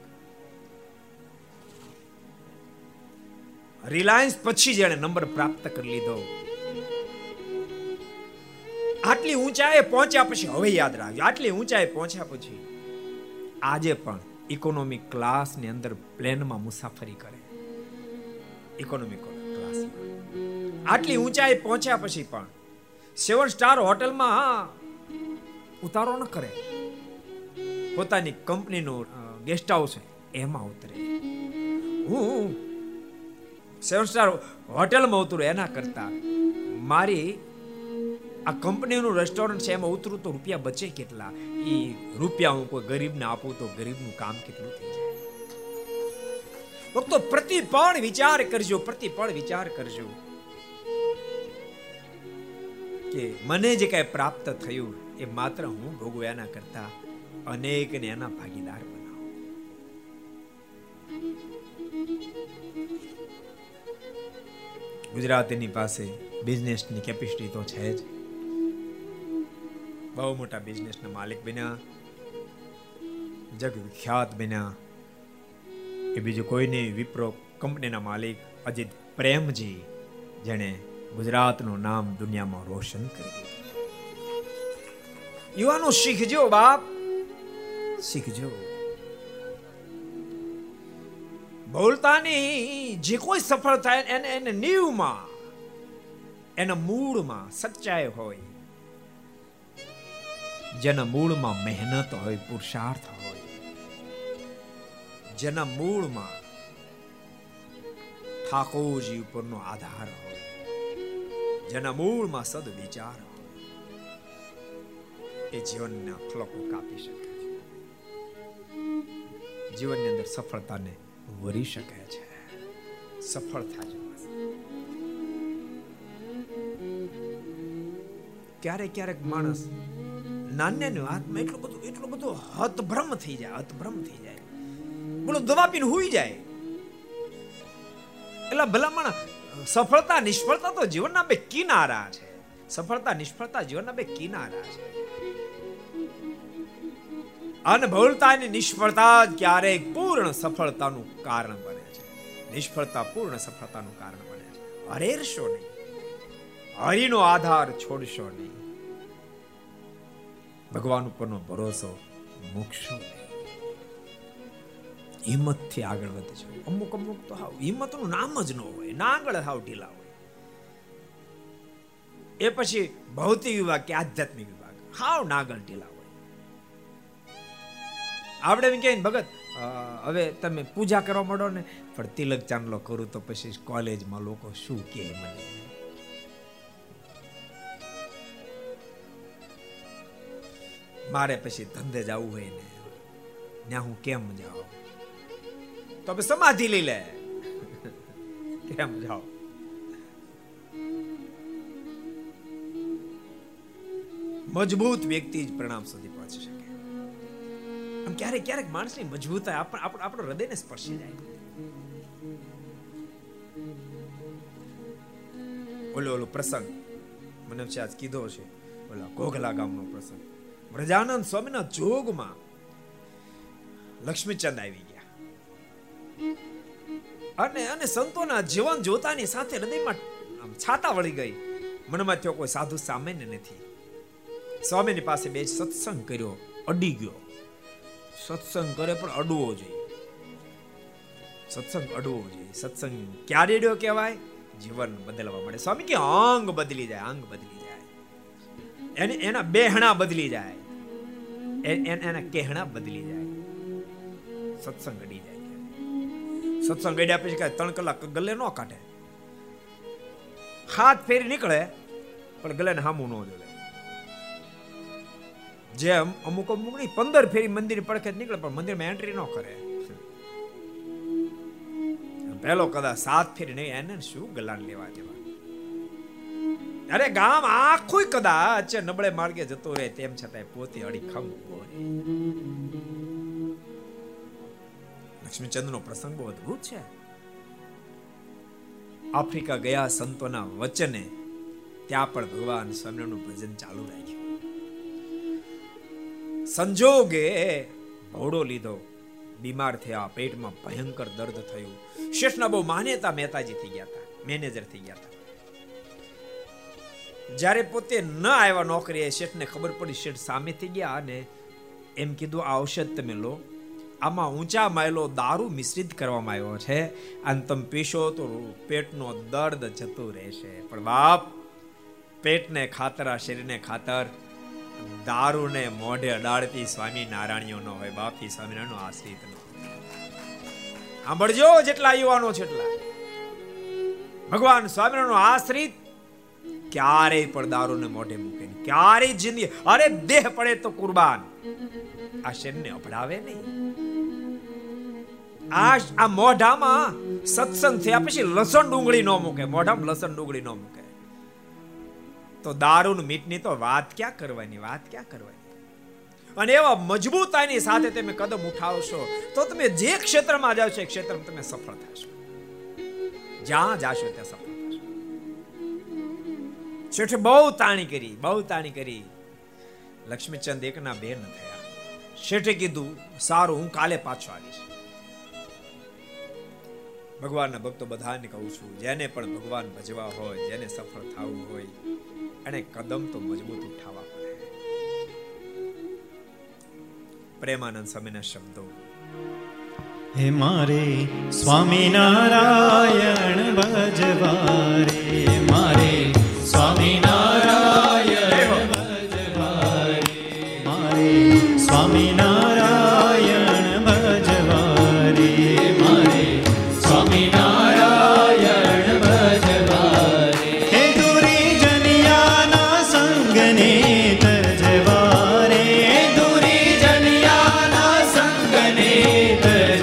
રિલાયન્સ પછી જેણે નંબર પ્રાપ્ત કરી લીધો, આટલી ઊંચાઈ પહોંચ્યા પછી, હવે યાદ રાખજો, આટલી ઊંચાઈ પહોંચ્યા પછી આજે પણ ઇકોનોમી ક્લાસની અંદર પ્લેનમાં મુસાફરી કરે. ઇકોનોમી ક્લાસમાં આટલી ઊંચાઈ પહોંચ્યા પછી પણ 7 સ્ટાર હોટલમાં ઉતારો ન કરે, પોતાની કંપનીનું ગેસ્ટ હાઉસ એમાં ઉતરે. હું 7 સ્ટાર હોટલમાં ઉતરું એના કરતા મારી આ કંપનીનું રેસ્ટોરન્ટ છે એમાં ઉતરું તો રૂપિયા બચે કેટલા, એ રૂપિયા હું કોઈ ગરીબને આપું તો ગરીબનું કામ કેટલું થઈ જાય. ભક્તો, પ્રતિપળ વિચાર કરજો, પ્રતિપળ વિચાર કરજો કે મને જે કાંઈ પ્રાપ્ત થયું એ માત્ર હું ભોગવું એના કરતા અનેકને એના ભાગીદાર બનાવો. ગુજરાતીની પાસે બિઝનેસની કેપેસિટી તો છે જ, બહુ મોટા બિઝનેસના માલિક બન્યા, જગવિખ્યાત બન્યા, એ બીજું કોઈ નહીં, વિપ્રો કંપનીના માલિક અજીત પ્રેમજી, જેણે ગુજરાતનું નામ દુનિયામાં રોશન કરી દીધું. યુવાનો, શીખજો બાપ, શીખજો. બોલતાની જે કોઈ સફળ થાય એને નીવમાં, એના મૂળમાં સચ્ચાઈ હોય, જેના મૂળમાં મહેનત હોય, પુરુષાર્થ હોય, જેના મૂળમાં ઠાકોરજી ઉપરનો આધાર હોય, જેના મૂળમાં સદવિચાર હોય, એ જીવનના ફલકો કાપી શકે છે, જીવનની અંદર સફળતાને વરી શકે છે. સફળ થાય ક્યારેક ક્યારેક માણસ નાની નાની વાતમાં એટલો બધો હતભ્રમ થઈ જાય, બોલો દવા પીને હુઈ જાય. એટલે ભલામણ સફળતા નિષ્ફળતા તો જીવનના બે કિનારા છે. સફળતા નિષ્ફળતા જીવનના બે કિનારા છે. અનભવતાની નિષ્ફળતા ક્યારેક પૂર્ણ સફળતાનું કારણ બને છે. નિષ્ફળતા પૂર્ણ સફળતાનું કારણ બને છે. હરેરશો નહીં, હરિનો આધાર છોડશો નહીં, ભગવાન ઉપરનો ભરોસો મૂકશો નહીં, હિંમતથી આગળ વધજો. અમુક અમુક તો હાવ હિંમતનું નામ જ ન હોય, ના આગળ હાવ ઢીલા હોય. એ પછી ભૌતિક વિભાગ કે આધ્યાત્મિક વિભાગ હાવ નાગળ ઢીલા હોય. આપણે એમ કહીએ ભગત હવે તમે પૂજા કરવા માંડો ને, પણ તિલક ચાંદલો કરું તો પછી કોલેજમાં લોકો શું કહે મને? મારે પછી ધંધે જવું હોય ને ત્યાં હું કેમ જાઉં? તો હવે સમાધિ લઈ લે, કેમ જાઉં? મજબૂત વ્યક્તિ જ પરિણામ સુધી પહોંચી શકે. આમ ક્યારેક ક્યારેક માણસની મજબૂતાઈ આપણો હૃદયને સ્પર્શી જાય. ઓલો પ્રસંગ મને છે આજ કીધો છે, ઓલા ઘોઘલા ગામનો પ્રસંગ. વ્રજાનંદ સ્વામીના જોગમાં લક્ષ્મીચંદ આવી ગયા અને સંતોના જીવન જોતાની સાથે હૃદયમાં આમ છાતા વળી ગઈ. મનમાં થયો કોઈ સાધુ સામાન્ય નથી. સ્વામીની પાસે બે સત્સંગ કર્યો, અડી ગયો. સત્સંગ કરે પણ અડવો જોઈએ, સત્સંગ અડવો જોઈએ. સત્સંગ ક્યારે અડ્યો કહેવાય? જીવન બદલવા મળે. સ્વામી કે અંગ બદલી જાય, અંગ બદલી જાય, એના બેહણા બદલી જાય, એના કહેણા બદલી જાય. સત્સંગ અડી જાય. સત્સંગ અડ્યા પછી કાંઈ 3 કલાક ગલે ન કાઢે, હાથ ફેરી નીકળે પણ ગલે ને હામું ન જોડે. જેમ અમુક અમુક નહીં 15 ફેરી મંદિર પડખે નીકળે પણ મંદિરમાં એન્ટ્રી ન કરે. પેલો કદાચ 7 ફેરી નહીં, એને શું ગલા લેવા દેવા? અરે ગામ આખું કદાચ નબળે માર્ગે જતો રહે, તેમ છતાં પોતે અડીખમ બોલે. લક્ષ્મીચંદનો પ્રસંગ બહુ અદ્ભુત છે. આફ્રિકા ગયા સંતોના વચને, ત્યાં પણ ભગવાન સ્વામિનારાયણનું ભજન ચાલુ રાખ્યું. સંજોગે ભોડો લીધો, બીમાર થયા, પેટમાં ભયંકર દર્દ થયું. શેઠના બહુ માન્યતા મહેતાજી થઈ ગયા હતા, મેનેજર થઈ ગયા હતા. જ્યારે પોતે ન આવ્યા નોકરીએ, શેઠને ખબર પડી. શેઠ સામેથી ગયા અને એમ કીધું, આ ઔષધ તમે લો, આમાં ઊંચા માયલો દારૂ મિશ્રિત કરવામાં આવ્યો છે, અને તમે પીશો તો પેટનો દર્દ જતો રહેશે. પણ બાપ, પેટને ખાતર આ શરીરને ખાતર દારૂને મોઢે અડાડતી સ્વામી નારાયણીઓ ન હોય બાપ, એ સ્વામિનારાયણનો આશ્રિત ન હોય. સાંભળજો જેટલા યુવાનો છે એટલા, ભગવાન સ્વામિનારાયણનો આશ્રિત ક્યારેય પણ દારૂને મોઢે મૂકે નહીં, ક્યારેય જિંદગી. અરે દેહ પડે તો કુરબાન, આ શરીરને અપડાવે નહીં. આ મોઢામાં સત્સંગ થયા પછી લસણ ડુંગળી ન મૂકે, મોઢામાં લસણ ડુંગળી ન મૂકે. તો દારૂનું મીઠની તો વાત ક્યાં કરવાની, વાત ક્યાં કરવાની? અને એવા મજબૂતાઈની સાથે તમે કદમ ઉઠાવશો તો તમે જે ક્ષેત્રમાં જાવ છો એ ક્ષેત્રમાં તમે સફળ થશો. જ્યાં જાશો ત્યાં સફળ. શેઠે બહુ તાણી કરી, બહુ તાણી કરી. લક્ષ્મીચંદ એકના બે ન થયા. શેઠે કીધું, સારું, હું કાલે પાછો આવીશ. ભગવાનના ભક્તો બધાને કહું છું, જેને પણ ભગવાન ભજવા હોય, જેને સફળ થવું હોય, એને કદમ તો મજબૂત ઉઠાવવા પડે. પ્રેમાનંદ સ્વામીના શબ્દો, હે મારે સ્વામિનારાયણ ભજવા રે, મારે સ્વામિનારાયણ ભજવા રે, મારે સ્વામિનારાયણ ભજવા રે, મારે સ્વામિનારાયણ ભજવા રે, હે દુરી જનિયાના સંગને તજવા રે, હે દુરી જનિયાના સંગને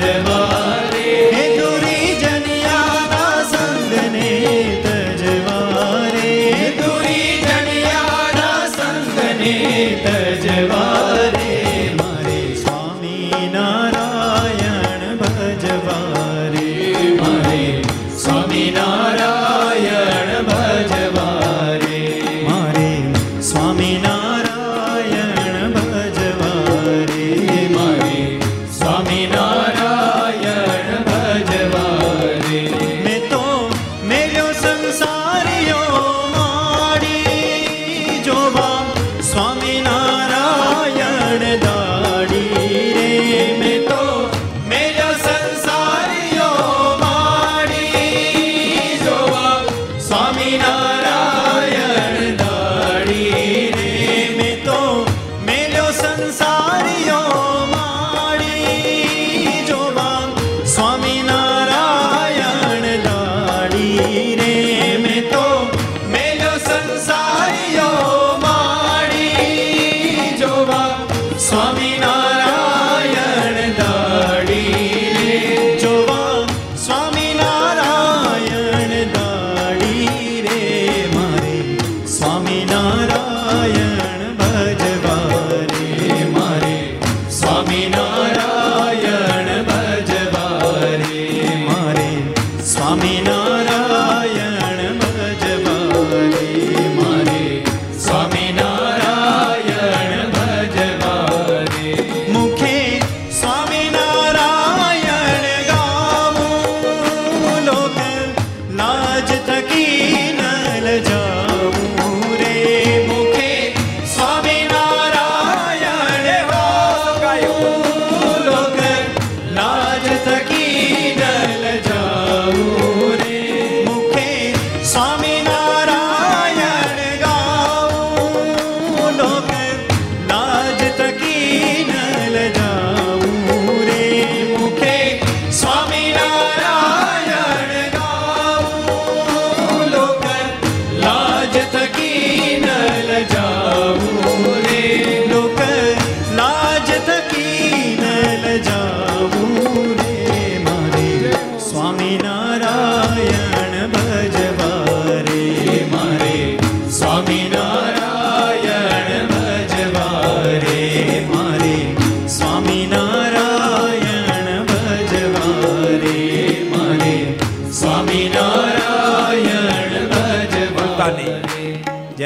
તજવા રે, હે દુરી જનિયાના સંગને તજવા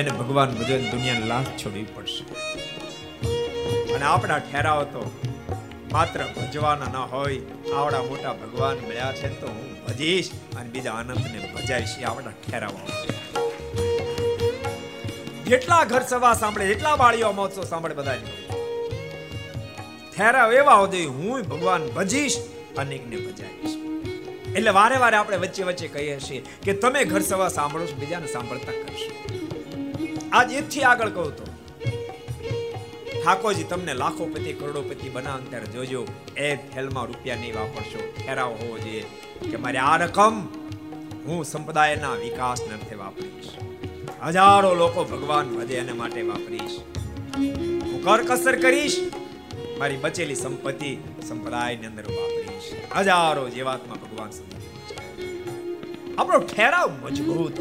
બધાને ભગવાન ભજે, દુનિયાને લાજ છોડવી પડશે. અને આપણા ઠેરાવ તો માત્ર ભજવાના ન હોય, આવડા મોટા ભગવાન મળ્યા છે તો હું ભજીશ અને બીજા આનંદને ભજાઈશ. આવડા ઠેરાવ જેટલા ઘર સભા સાંભળે, એટલા વાળીઓ મહોત્સવ સાંભળે, બધા ઠેરાવ એવા હોય હું ભગવાન ભજીશ, અનેકને ભજાઈશ. એટલે વારે વારે આપણે વચ્ચે વચ્ચે કહીએ છીએ કે તમે ઘર સભા સાંભળો છો, બીજાને સાંભળતા કરશો. આજ એથી આગળ કહું તો ઠાકોરજી તમને લાખોપતિ કરોડોપતિ બનાવ ત્યારે જોજો, એક થેલમાં રૂપિયા નહીં વાપરશો. ઠેરાવ હોવો જોઈએ કે મારે આ રકમ હું સંપ્રદાયના વિકાસને અર્થે વાપરીશ, હજારો લોકો ભગવાન ભજે એને માટે વાપરીશ, હું કરકસર કરીશ, મારી બચેલી સંપત્તિ સંપ્રદાયની અંદર વાપરીશ. હજારો જીવાતમાં ભગવાન આપણો ઠેરાવ મજબૂત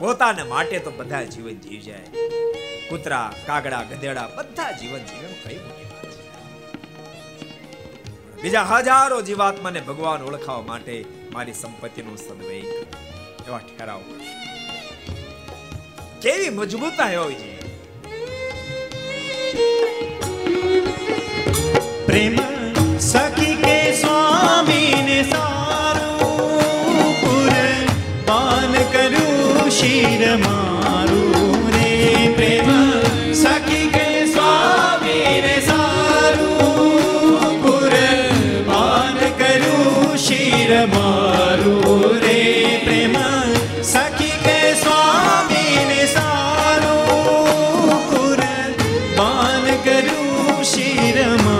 પોતાને માટે તો બધા જીવન જીવી જાય. કૂતરા, કાગડા, ગધેડા બધા જીવન જીવે, કઈ મોટી વાત છે. બીજા હજારો જીવાતમાને ભગવાન ઓળખાવવા માટે મારી સંપત્તિનો સદવય એવા ઠેરાવ કેવી મજબૂતા હોવી જોઈએ. પ્રેમ सखी के स्वामी ने सारू पुर पान करू शीर मारू रे. प्रेम सखी के स्वामी ने सारू पुर पान करू शीर मारू रे. प्रेम सखी के स्वामी ने सारू पुर पान करू शीर मारू.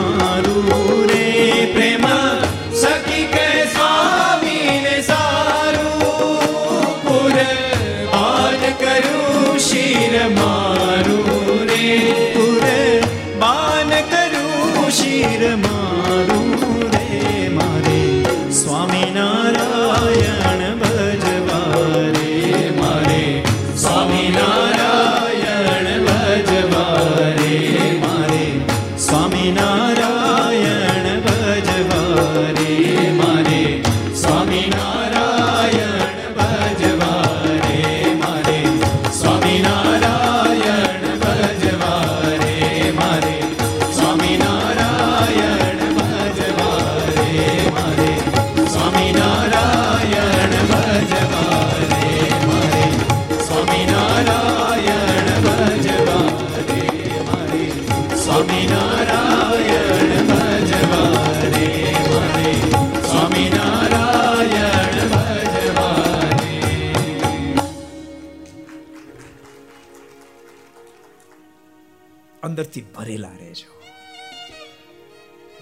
અંદરથી ભરેલા રહેજો,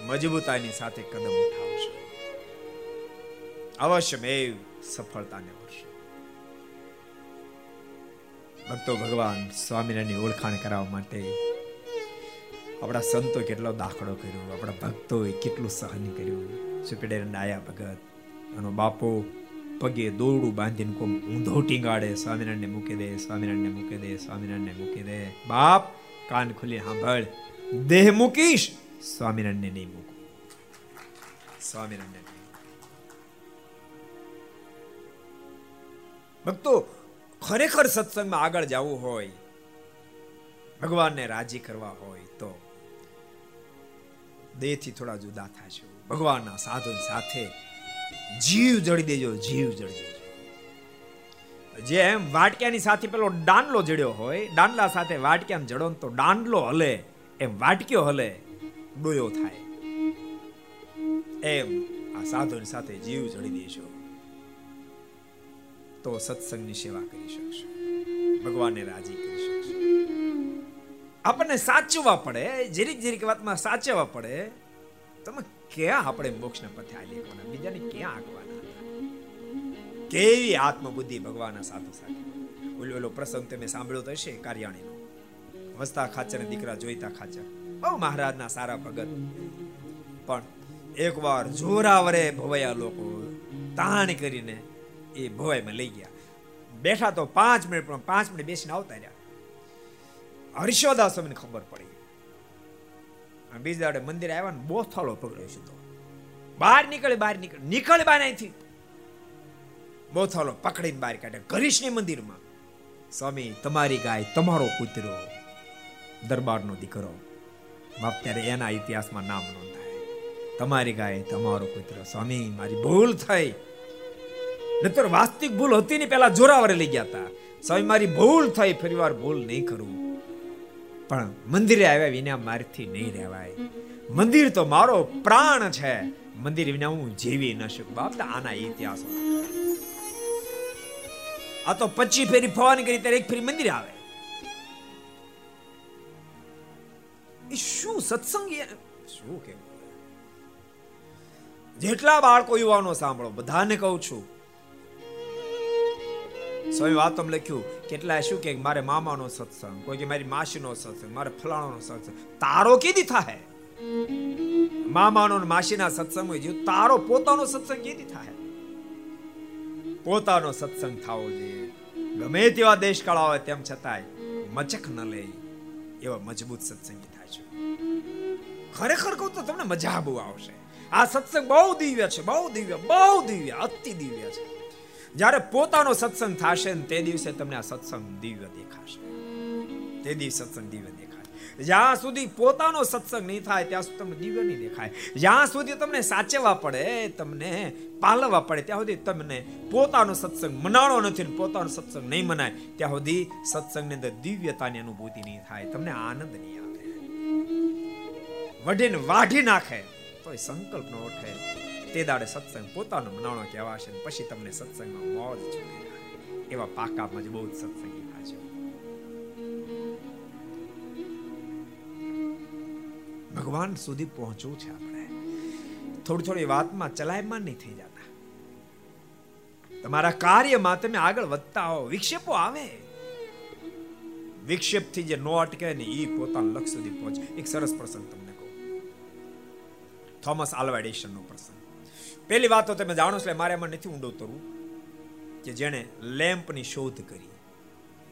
મજબૂતાઈની સાથે કદમ ઉઠાવશો, અવશ્યમેવ સફળતાને મળશે. ભક્તો, ભગવાન સ્વામિનારાયણની ઓળખાણ કરાવવા માટે આપણા સંતો કેટલો દાખલો કર્યો, આપણા ભક્તોએ કેટલું સહન કર્યું. સુપેડેર નાયા ભગત એનો બાપો પગે દોરડું બાંધીને કોમ ઊંધો ટીંગાડે, સ્વામિનારાયણને મૂકી દે, સ્વામિનારાયણને મૂકી દે, સ્વામિનારાયણને મૂકી દે. બાપ કાન ખુલે સાંભળ, દેહ મૂકીશ સ્વામિનારાયણને નહીં મૂકું, સ્વામિનારાયણ. ભક્તો, ખરેખર સત્સંગમાં આગળ જવું હોય, ભગવાનને રાજી કરવા હોય તો દેહથી થોડા જુદા થશો, ભગવાનના સાધન સાથે જીવ જડી દેજો, જીવ જડી દેજો. જેમ વાટક્યાની સાથે પેલો ડાંડલો જડ્યો હોય, ડાંડલા સાથે વાટક્યાને જડો તો ડાંડલો હલે, એમ વાટક્યો હલે, ડોયો થાય. એમ આ સાધુની સાથે જીવ જડી દેશો તો સત્સંગની સેવા કરી શકશો, ભગવાનને રાજી કરી શકશો. આપણને સાચવવા પડે, જીરીક જીરીક વાતમાં સાચવવા પડે. તમે ક્યાં આપણે મોક્ષના પથે આ લેવાના, બીજાને ક્યાં આગવાના? કેવી આત્મબુદ્ધિ ભગવાનના સાધુ સાથે. ઓલો પ્રસંગ તમે સાંભળ્યો તો હશે, કાર્યાણીનો વસતા ખાચર દીકરા જોઈતા ખાચર, બહુ મહારાજના સારા ભગત, પણ એકવાર જોરાવરે ભવાયા લોકો તાણ કરીને એ ભવાઈમાં લઈ ગયા. બેઠા તો 5 મિનિટ, પણ 5 મિનિટ બેસીને આવતા રહ્યા. હર્ષોદાસ મને ખબર પડી, અને બીજા દાડે મંદિર આવ્યા ને બોથાળો પકડ્યો સીધો, બહાર નીકળે, બહાર નીકળે, નીકળે બહાર અહીંથી. બોથાલો પકડીને બહાર કાઢે, ગરીશની મંદિરમાં સ્વામી તમારી ગાય, તમારો કૂતરો, દરબારનો દીકરો. બાપ ત્યારે એના ઇતિહાસમાં નામ નોંધાય, તમારી ગાય તમારો કૂતરો. સ્વામી મારી ભૂલ થઈ, નહીતર વાસ્તવિક ભૂલ હતી ને, પેલા જોરાવરે લઈ ગયા હતા. સ્વામી મારી ભૂલ થઈ, ફરીવાર ભૂલ નહીં કરું, પણ મંદિરે આવ્યા વિના મારથી નહીં રહેવાય. મંદિર તો મારો પ્રાણ છે, મંદિર વિના હું જીવી ન શકું. બાપ આના ઇતિહાસ આ તો 25 ફેરી ફવાની કરી ત્યારે એક ફેરી મંદિર આવે. એ શું સત્સંગ, શું કે જેટલા બાળકો યુવાનો સાંભળો બધાને કહું છું. સ્વામી વાત તમને લખ્યું, કેટલા શું કે મારે મામાનો સત્સંગ, કોઈ કે મારી માસીનો સત્સંગ, મારે ફલાણાનો સત્સંગ. તારો કીધી થાય મામાનો માસીના સત્સંગ હોય, તારો પોતાનો સત્સંગ કીધી થાય. પોતાનો સત્સંગ થવો જોઈએ, ગમે તેવા દેશકાળ આવે તેમ છતાંય મચક ન લે એવા મજબૂત સત્સંગી થાય છે. ખરેખર કહું તો તમને મજા બહુ આવશે. આ સત્સંગ બહુ દિવ્ય છે, બહુ દિવ્ય, બહુ દિવ્ય, અતિ દિવ્ય છે. જ્યારે પોતાનો સત્સંગ થશે ને તે દિવસે તમને આ સત્સંગ દિવ્ય દેખાશે, તે દિવસે સત્સંગ દિવ્ય દેખાશે. જ્યાં સુધી પોતાનો સત્સંગ નહીં થાય ત્યાં સુધી તમને દિવ્ય નહીં દેખાય. જ્યાં સુધી તમને સાચવવા પડે, તમને પાલવવા પડે, ત્યાં સુધી તમને પોતાનો સત્સંગ મનાણો નથી, પોતાનો સત્સંગ નહીં મનાય ત્યાં સુધી સત્સંગની અંદર દિવ્યતાની અનુભૂતિ નહીં થાય, તમને આનંદ નહીં આવે. વઢીને વાઢી નાખે તોય સંકલ્પ ન ઉઠે, તે દાડે સત્સંગ પોતાનો મનાણો કહેવાશે, પછી તમને સત્સંગમાં મોજ છૂટી એવા પાકા મજબૂત સત્સંગી થાય છે. ભગવાન સુધી પહોંચવું છે આપણે. થોડી થોડી વાતમાં ચલાયમાન નહીં થઈ જતા. તમારા કાર્યમાં તમે આગળ વધતા હો, વિક્ષેપો આવે, વિક્ષેપથી જે નો અટકે ને એ પોતાના લક્ષ્ય સુધી પહોંચે. એક સરસ પ્રસંગ તમને કહું, થોમસ આલ્વા એડિસનનો પ્રસંગ. પહેલી વાત તો તમે જાણો છો, એટલે મારે એમાં નથી ઊંડો ઉતરવું, કે જેણે લેમ્પની શોધ કરી.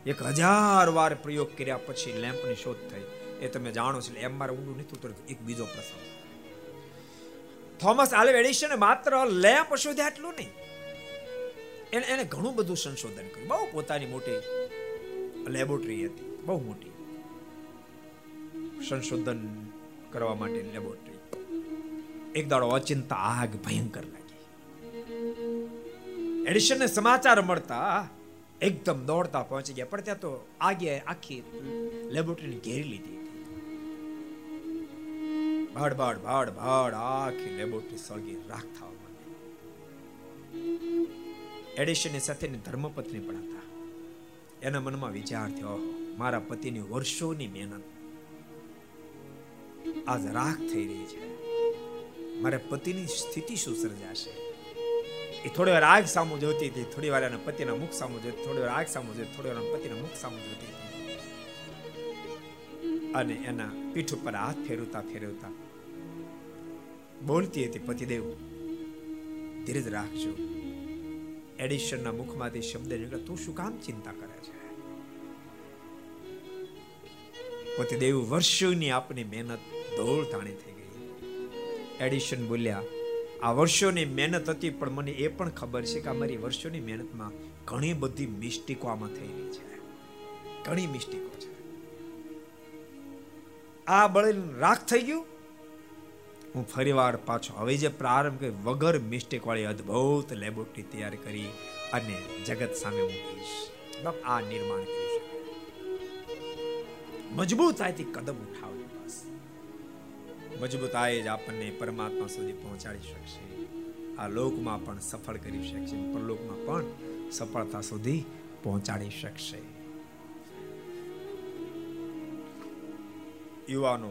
1000 વાર પ્રયોગ કર્યા પછી લેમ્પની શોધ થઈ, એ તમે જાણો છો. એમ મારે ઊંડું નથી ઉતરતું. એક બીજો પ્રસંગ, થોમસ આલ્વા એડિસને માત્ર લેમ્પ શોધ્યા એટલું નહીં, એને ઘણું બધું સંશોધન કર્યું. બહુ પોતાની મોટી લેબોરેટરી હતી, બહુ મોટી સંશોધન કરવા માટે લેબોરેટરી. એક દાડો અચિંત આગ ભયંકર લાગી. એડિસનને સમાચાર મળતા એકદમ દોડતા પહોંચી ગયા, પણ ત્યાં તો આગે આખી લેબોરેટરીને ઘેરી લીધી. ભાડ ભાડ ભાડ ભાડ આખી લેબોરેટરી સળગી રાખ થવા માંડી. એડિસનની સાથેની ધર્મપત્ની પણ હતા. એના મનમાં વિચાર થયો, મારા પતિની વર્ષોની મહેનત આજ રાખ થઈ રહી છે, મારા પતિની સ્થિતિ શું સર્જાશે? એ થોડી વાર આગ સામું જોતી હતી, થોડી વાર એના પતિના મુખ સામું જોતી, થોડી વાર આગ સામું જોતી, થોડી વાર પતિના મુખ સામું જોતી હતી. અને એના પીઠ ઉપર હાથ ફેરવતા ફેરવતા બોલતી હતી, પતિદેવ ધીરજ રાખજો. એડિસનના મુખમાંથી શબ્દ નીકળ્યો, તું શું કામ ચિંતા કરે છે? પતિદેવ વર્ષોની આપની મહેનત ધોળ ધાણી થઈ ગઈ. એડિસન બોલ્યા, આ વર્ષોની મહેનત હતી, પણ મને એ પણ ખબર છે કે અમારી વર્ષોની મહેનતમાં ઘણી બધી મિસ્ટેકો આમાં થઈ રહી છે, ઘણી મિસ્ટેકો છે. આ બળીને રાખ થઈ ગયું, હું ફરીવાર પાછો હવે જે પ્રારંભ કરી વગર મિસ્ટેક વાળી અદ્ભુત લેબોરેટરી તૈયાર કરી અને જગત સામે મૂકીશ. આ નિર્માણ કરી શકે મજબૂતાઈથી કદમ ઉઠાવજો. બસ મજબૂતાઈ જ આપણને પરમાત્મા સુધી પહોંચાડી શકશે, આ લોકમાં પણ સફળ કરી શકશે, પરલોકમાં પણ સફળતા સુધી પહોંચાડી શકશે. યુવાનો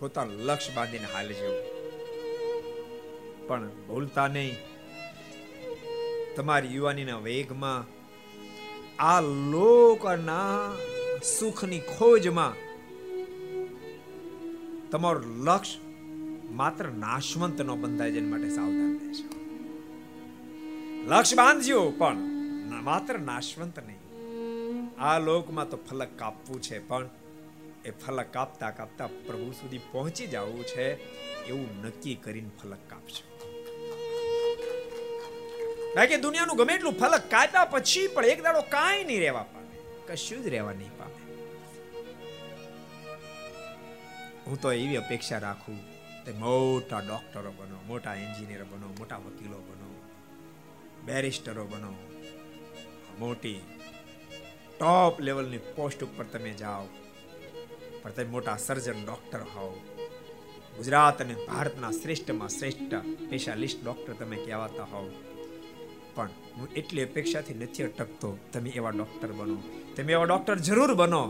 પોતાનું લક્ષ્ય બાંધીને હાલે છે, પણ ભૂલતા નહીં તમારી યુવાનીના વેગમાં, આ લોકના સુખની ખોજમાં તમારું લક્ષ્ય માત્ર નાશવંત ન બંધાય, જેના માટે સાવધાન રહેજો. લક્ષ્ય બાંધજો પણ માત્ર નાશવંત નહીં. આ લોકમાં તો ફલક કાપવું છે, પણ એ ફલક કાપતા કાપતા પ્રભુ સુધી પહોંચી જવું છે એવું નક્કી કરીને ફલક કાપશો. બાકી દુનિયાનું ગમે એટલું ફલક કાપ્યા પછી પણ એક દાડો કાંઈ નહીં રહેવા પામે. કશું જ રહેવા નહીં પામે. હું તો એવી અપેક્ષા રાખું કે મોટા ડોક્ટરો બનો, મોટા એન્જિનિયર બનો, મોટા વકીલો બનો, બેરિસ્ટરો બનો, મોટી ટોપ લેવલની પોસ્ટ ઉપર તમે જાઓ, પણ તમે મોટા સર્જન ડોક્ટર હોવ, ગુજરાત અને ભારતના શ્રેષ્ઠમાં શ્રેષ્ઠ સ્પેશિયાલિસ્ટ ડોક્ટર તમે કહેવાતા હોવ, પણ હું એટલી અપેક્ષાથી નથી અટકતો તમે એવા ડૉક્ટર બનો. તમે એવા ડૉક્ટર જરૂર બનો,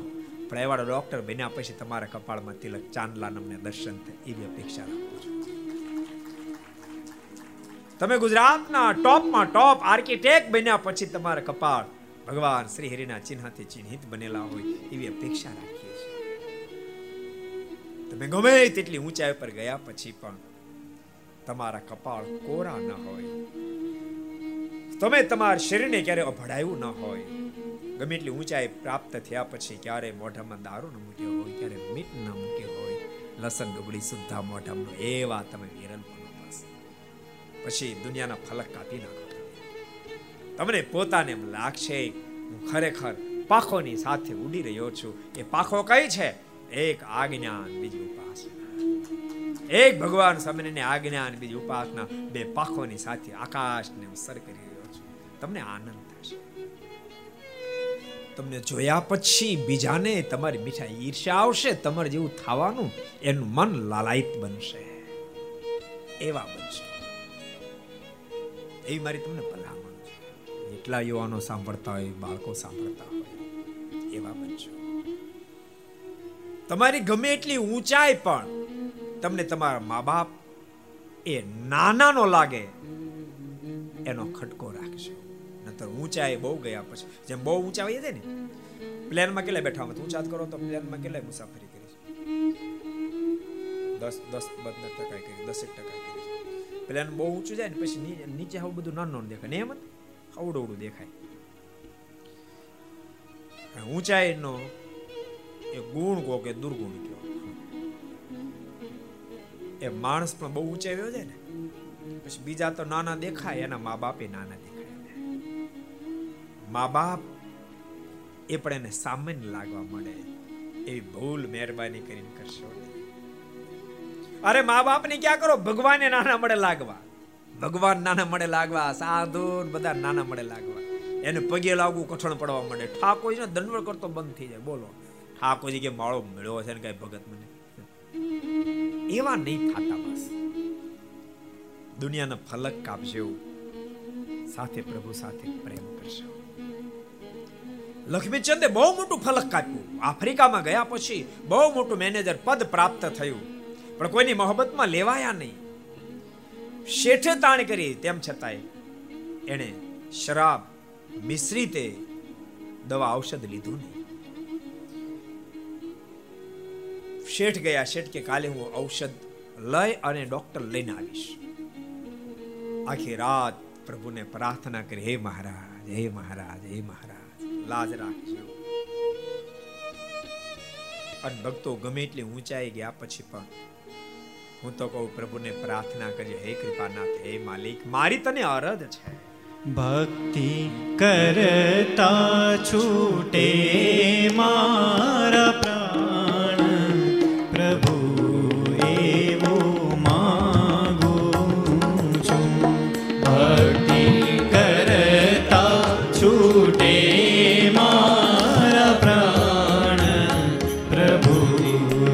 પણ એવા ડૉક્ટર બન્યા પછી તમારા કપાળમાં તિલક, ચાંદલા નામને દર્શન થાય એવી અપેક્ષા રાખું છું. તમે ગુજરાતના ટોપમાં ટોપ આર્કિટેક્ટ બન્યા પછી તમારા કપાળ ભગવાન શ્રી હરિના ચિહ્નથી ચિહ્નિત બનેલા હોય એવી અપેક્ષા રાખીએ છીએ. તમે ગમે તેટલી ઊંચાઈ પર ગયા પછી પણ તમારા કપાળ કોરા ન હોય, તમે તમારા શરીરને ક્યારે અભડાયું ન હોય, ગમે એટલી ઊંચાઈ પ્રાપ્ત થયા પછી ક્યારે મોઢામાં દારૂ ન મૂક્યો હોય, ક્યારે મીઠ ન મૂક્યો હોય, લસણ ડુંગળી સુદ્ધા મોઢામાં, એવા તમે વિરલ પછી દુનિયાના ફલક કાપી નાખો. તમને પોતાને લાગશે હું ખરેખર પાખોની સાથે ઉડી રહ્યો છું. એ પાખો કઈ છે? એક આજ્ઞાન, બીજી ઉપાસના. એક ભગવાન સામેની આજ્ઞાન, બીજી ઉપાસના, બે પાખોની સાથે આકાશને હું સર કરી રહ્યો છું. તમને આનંદ થશે. તમને જોયા પછી બીજાને તમારી મીઠાઈ ઈર્ષ્યા આવશે, તમારે જેવું થવાનું, એનું મન લાલાયિત બનશે, એવા બનશે. એવી મારી તમને ભલામણ છે. જેટલા યુવાનો સાંભળતા હોય, બાળકો સાંભળતા હોય, એવા બનજો. તમારી ગમે એટલી ઊંચાઈ પણ તમને તમારા મા બાપ એ નાના નો લાગે એનો ખટકો રાખજો. નતર ઊંચાઈ બહુ ગયા પછી, જેમ બહુ ઊંચા હોય છે ને, પ્લેનમાં કેટલા બેઠા હોય, ઊંચા જ કરો તો પ્લેનમાં કેટલા મુસાફરી કરી છે? 10-12% કરી, 10% કરી. પ્લેન બહુ ઊંચું જાય ને પછી નીચે આવું બધું નાનું દેખાય ને, એમ જ અવડું દેખાય. ઊંચાઈનો એ ગુણ કહો કે દુર્ગુણ કહો, એ માણસ પણ બહુ ઊંચે આવ્યો છે ને પછી બીજા તો નાના દેખાય, એના મા બાપે નાના દેખાય, મા બાપ એ પણ એને સામાન્ય લાગવા મળે. એવી ભૂલ મહેરબાની કરીને કરશો. અરે મા બાપ ને ક્યાં કરો, ભગવાન નાના મળે લાગવા, ભગવાન નાના મળે લાગવા, સાધુ બધા નાના મળે લાગવા, એને પગે લાગવું કઠણ પડવા માંડે. ઠાકોરજી ને દંડવત કરતો બંધ થઈ જાય. બોલો, ઠાકોરજી કે માળો મળ્યો છે ને કઈ ભગત મને એવા નહીં થતા. બસ દુનિયાના ફલક કાપજો, સાથે પ્રભુ સાથે પ્રેમ કરજો. લક્ષ્મીચંદે બહુ મોટું ફલક કાપ્યું. આફ્રિકામાં ગયા પછી બહુ મોટું મેનેજર પદ પ્રાપ્ત થયું, પણ કોઈની મોહબ્બતમાં લેવાયા નહીં. શેઠે તાણ કરી, તેમ છતાંય એણે શરાબ મિશ્રિત દવા ઔષધ લીધું નહીં. શેઠ ગયા, શેઠ કે કાલે હું ઔષધ લઈ અને ડોક્ટર લઈને આવીશ. આખી રાત પ્રભુને પ્રાર્થના કરી, હે મહારાજ, હે મહારાજ, હે મહારાજ, લાજ રાખજો. અને ભક્તો ગમે એટલી ઊંચાઈ ગયા પછી પણ હું તો કહું, પ્રભુને પ્રાર્થના કરીએ, હે કૃપાનાથ, હે માલિક, મારી તને અરજ છે. ભક્તિ કરતા છૂટે મારા પ્રાણ, પ્રભુ એવું માગું છું. ભક્તિ કરતા છૂટે મારા પ્રાણ, પ્રભુ જન્મો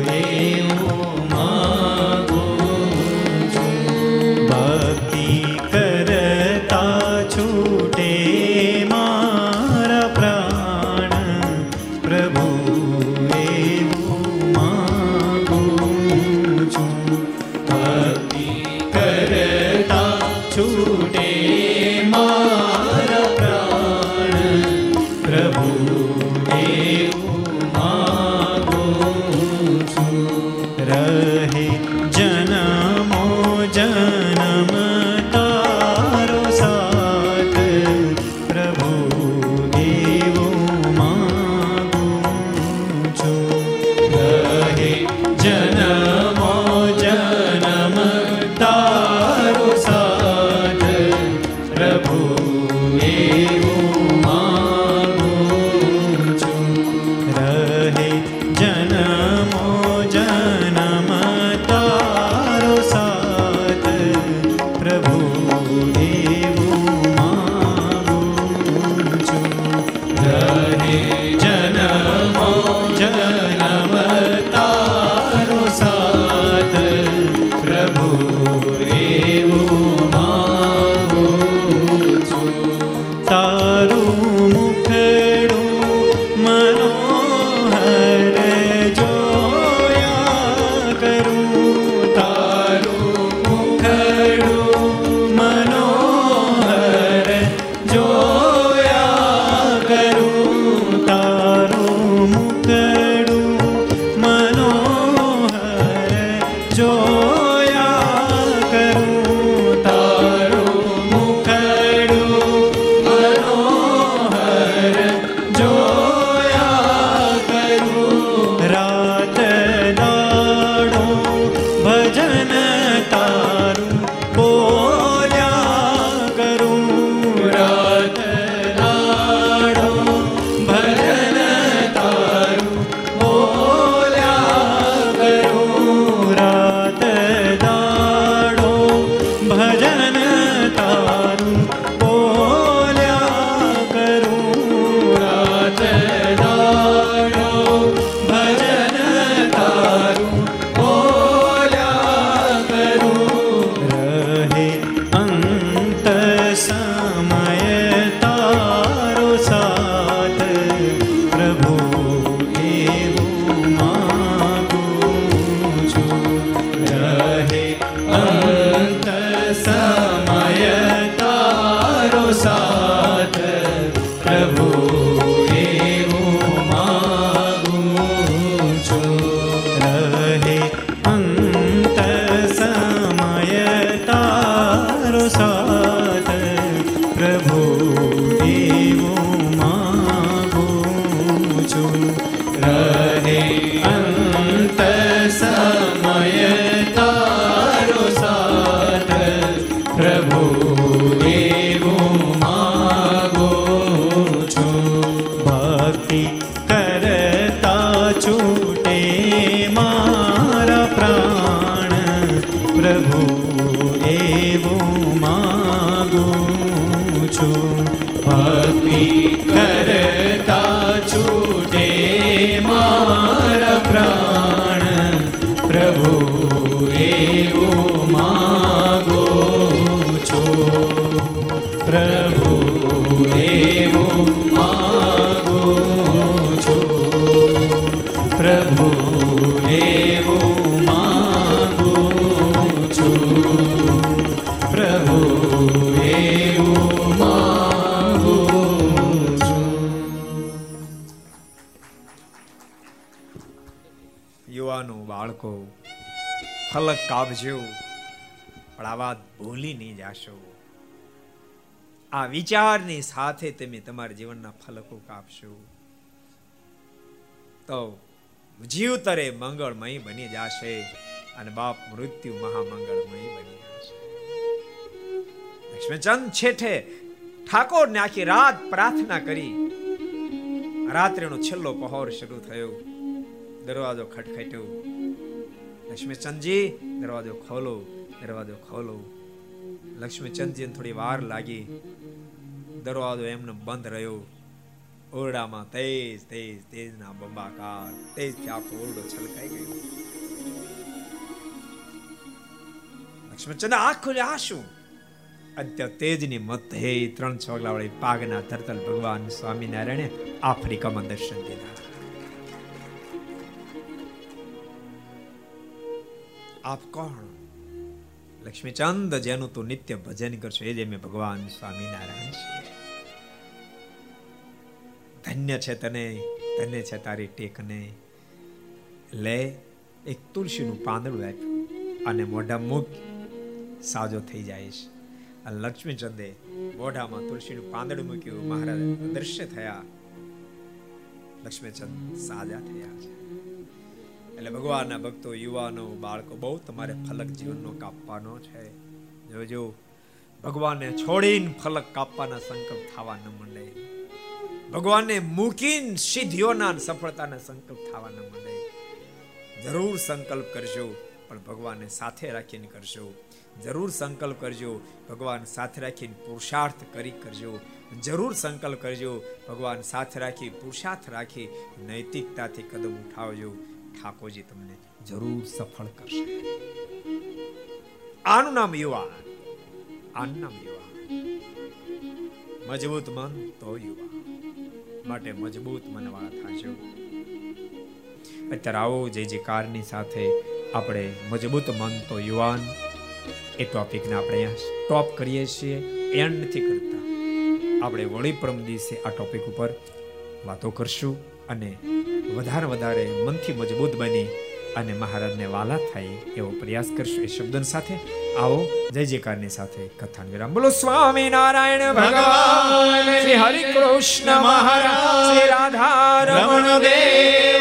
જન્મ તારો સાથ આ વિચારની સાથે તમે તમારા જીવનના ફલકો કાપશો તો જીવતરે મંગળમય બની જશે અને બાપ મૃત્યુ મહામંગળમય બની જશે. લક્ષ્મીચંદ છેઠે ઠાકોરને આખી રાત પ્રાર્થના કરી. રાત્રેનો છેલ્લો પહોર શરૂ થયો. દરવાજો ખટખટ્યો. લક્ષ્મીચંદજી દરવાજો ખોલો, દરવાજો ખોલો. લક્ષ્મીચંદજીને થોડી વાર લાગી. દરવાજો એમનો બંધ રહ્યો. ઓરડામાં તેજ તેજ તેજના બંબાકાર, તેજથી આખો ઓરડો છલકાઈ ગયો. લક્ષ્મીચંદ આંખ ખોલી, આ શું? અત્ય તેજની મત હે 3 છગલાવાળી પાગના ધરતલ ભગવાન સ્વામિનારાયણે આફ્રિકામાં દર્શન દીધા. આપ કોણ? લક્ષ્મીચંદ, જેનું તું નિત્ય ભજન કરશો એ જ મેં ભગવાન સ્વામિનારાયણ છે. ધન્ય છે તને, ધન્ય છે તારી ટેકને. લે એક તુલસીનું પાંદડું આપ્યું અને મોઢા મૂક, સાજો થઈ જાય છે. અને લક્ષ્મીચંદે મોઢામાં તુલસીનું પાંદડું મૂક્યું. મહારાજ અદ્રશ્ય થયા. લક્ષ્મીચંદ સાજા થયા છે. એટલે ભગવાનના ભક્તો, યુવાનો, બાળકો, બહુ તમારે ફલક જીવનનો કાપવાનો છે. જોજો, ભગવાનને છોડીને ફલક કાપવાના સંકલ્પ થવા ન માંડે. ભગવાનને મૂકીને સિદ્ધિઓના, સફળતાના સંકલ્પ થવા ન માંડે. જરૂર સંકલ્પ કરજો, પણ ભગવાનને સાથે રાખીને કરજો. જરૂર સંકલ્પ કરજો, ભગવાન સાથે રાખીને પુરુષાર્થ કરી કરજો. જરૂર સંકલ્પ કરજો, ભગવાન સાથે રાખી પુરુષાર્થ રાખી નૈતિકતાથી કદમ ઉઠાવજો. ઠાકોરજી તમને જરૂર સફળ કરશે. આનું નામ યુવાન, આનું નામ યુવાન. મજબૂત મન તો યુવાન. માટે મજબૂત મનવાળા થાજો. અત્યારે આવો જે જે કારની સાથે આપણે મજબૂત મન તો યુવાન એ ટોપિકને આપણે સ્ટોપ કરીએ છીએ, એન્ડ નથી કરતા. આપણે વળી પરમ દિવસે આ ટોપિક ઉપર વાતો કરશું અને વધારે વધારે મનથી મજબૂત બની અને મહારાજને વાલા થાય એવો પ્રયાસ કરશું. એ શબ્દન સાથે આવો જય જયકારની સાથે કથાન વિરામ. બોલો સ્વામી નારાયણ ભગવાન, શ્રી હરિ કૃષ્ણ મહારાજ, શ્રી રાધા રમણ દેવ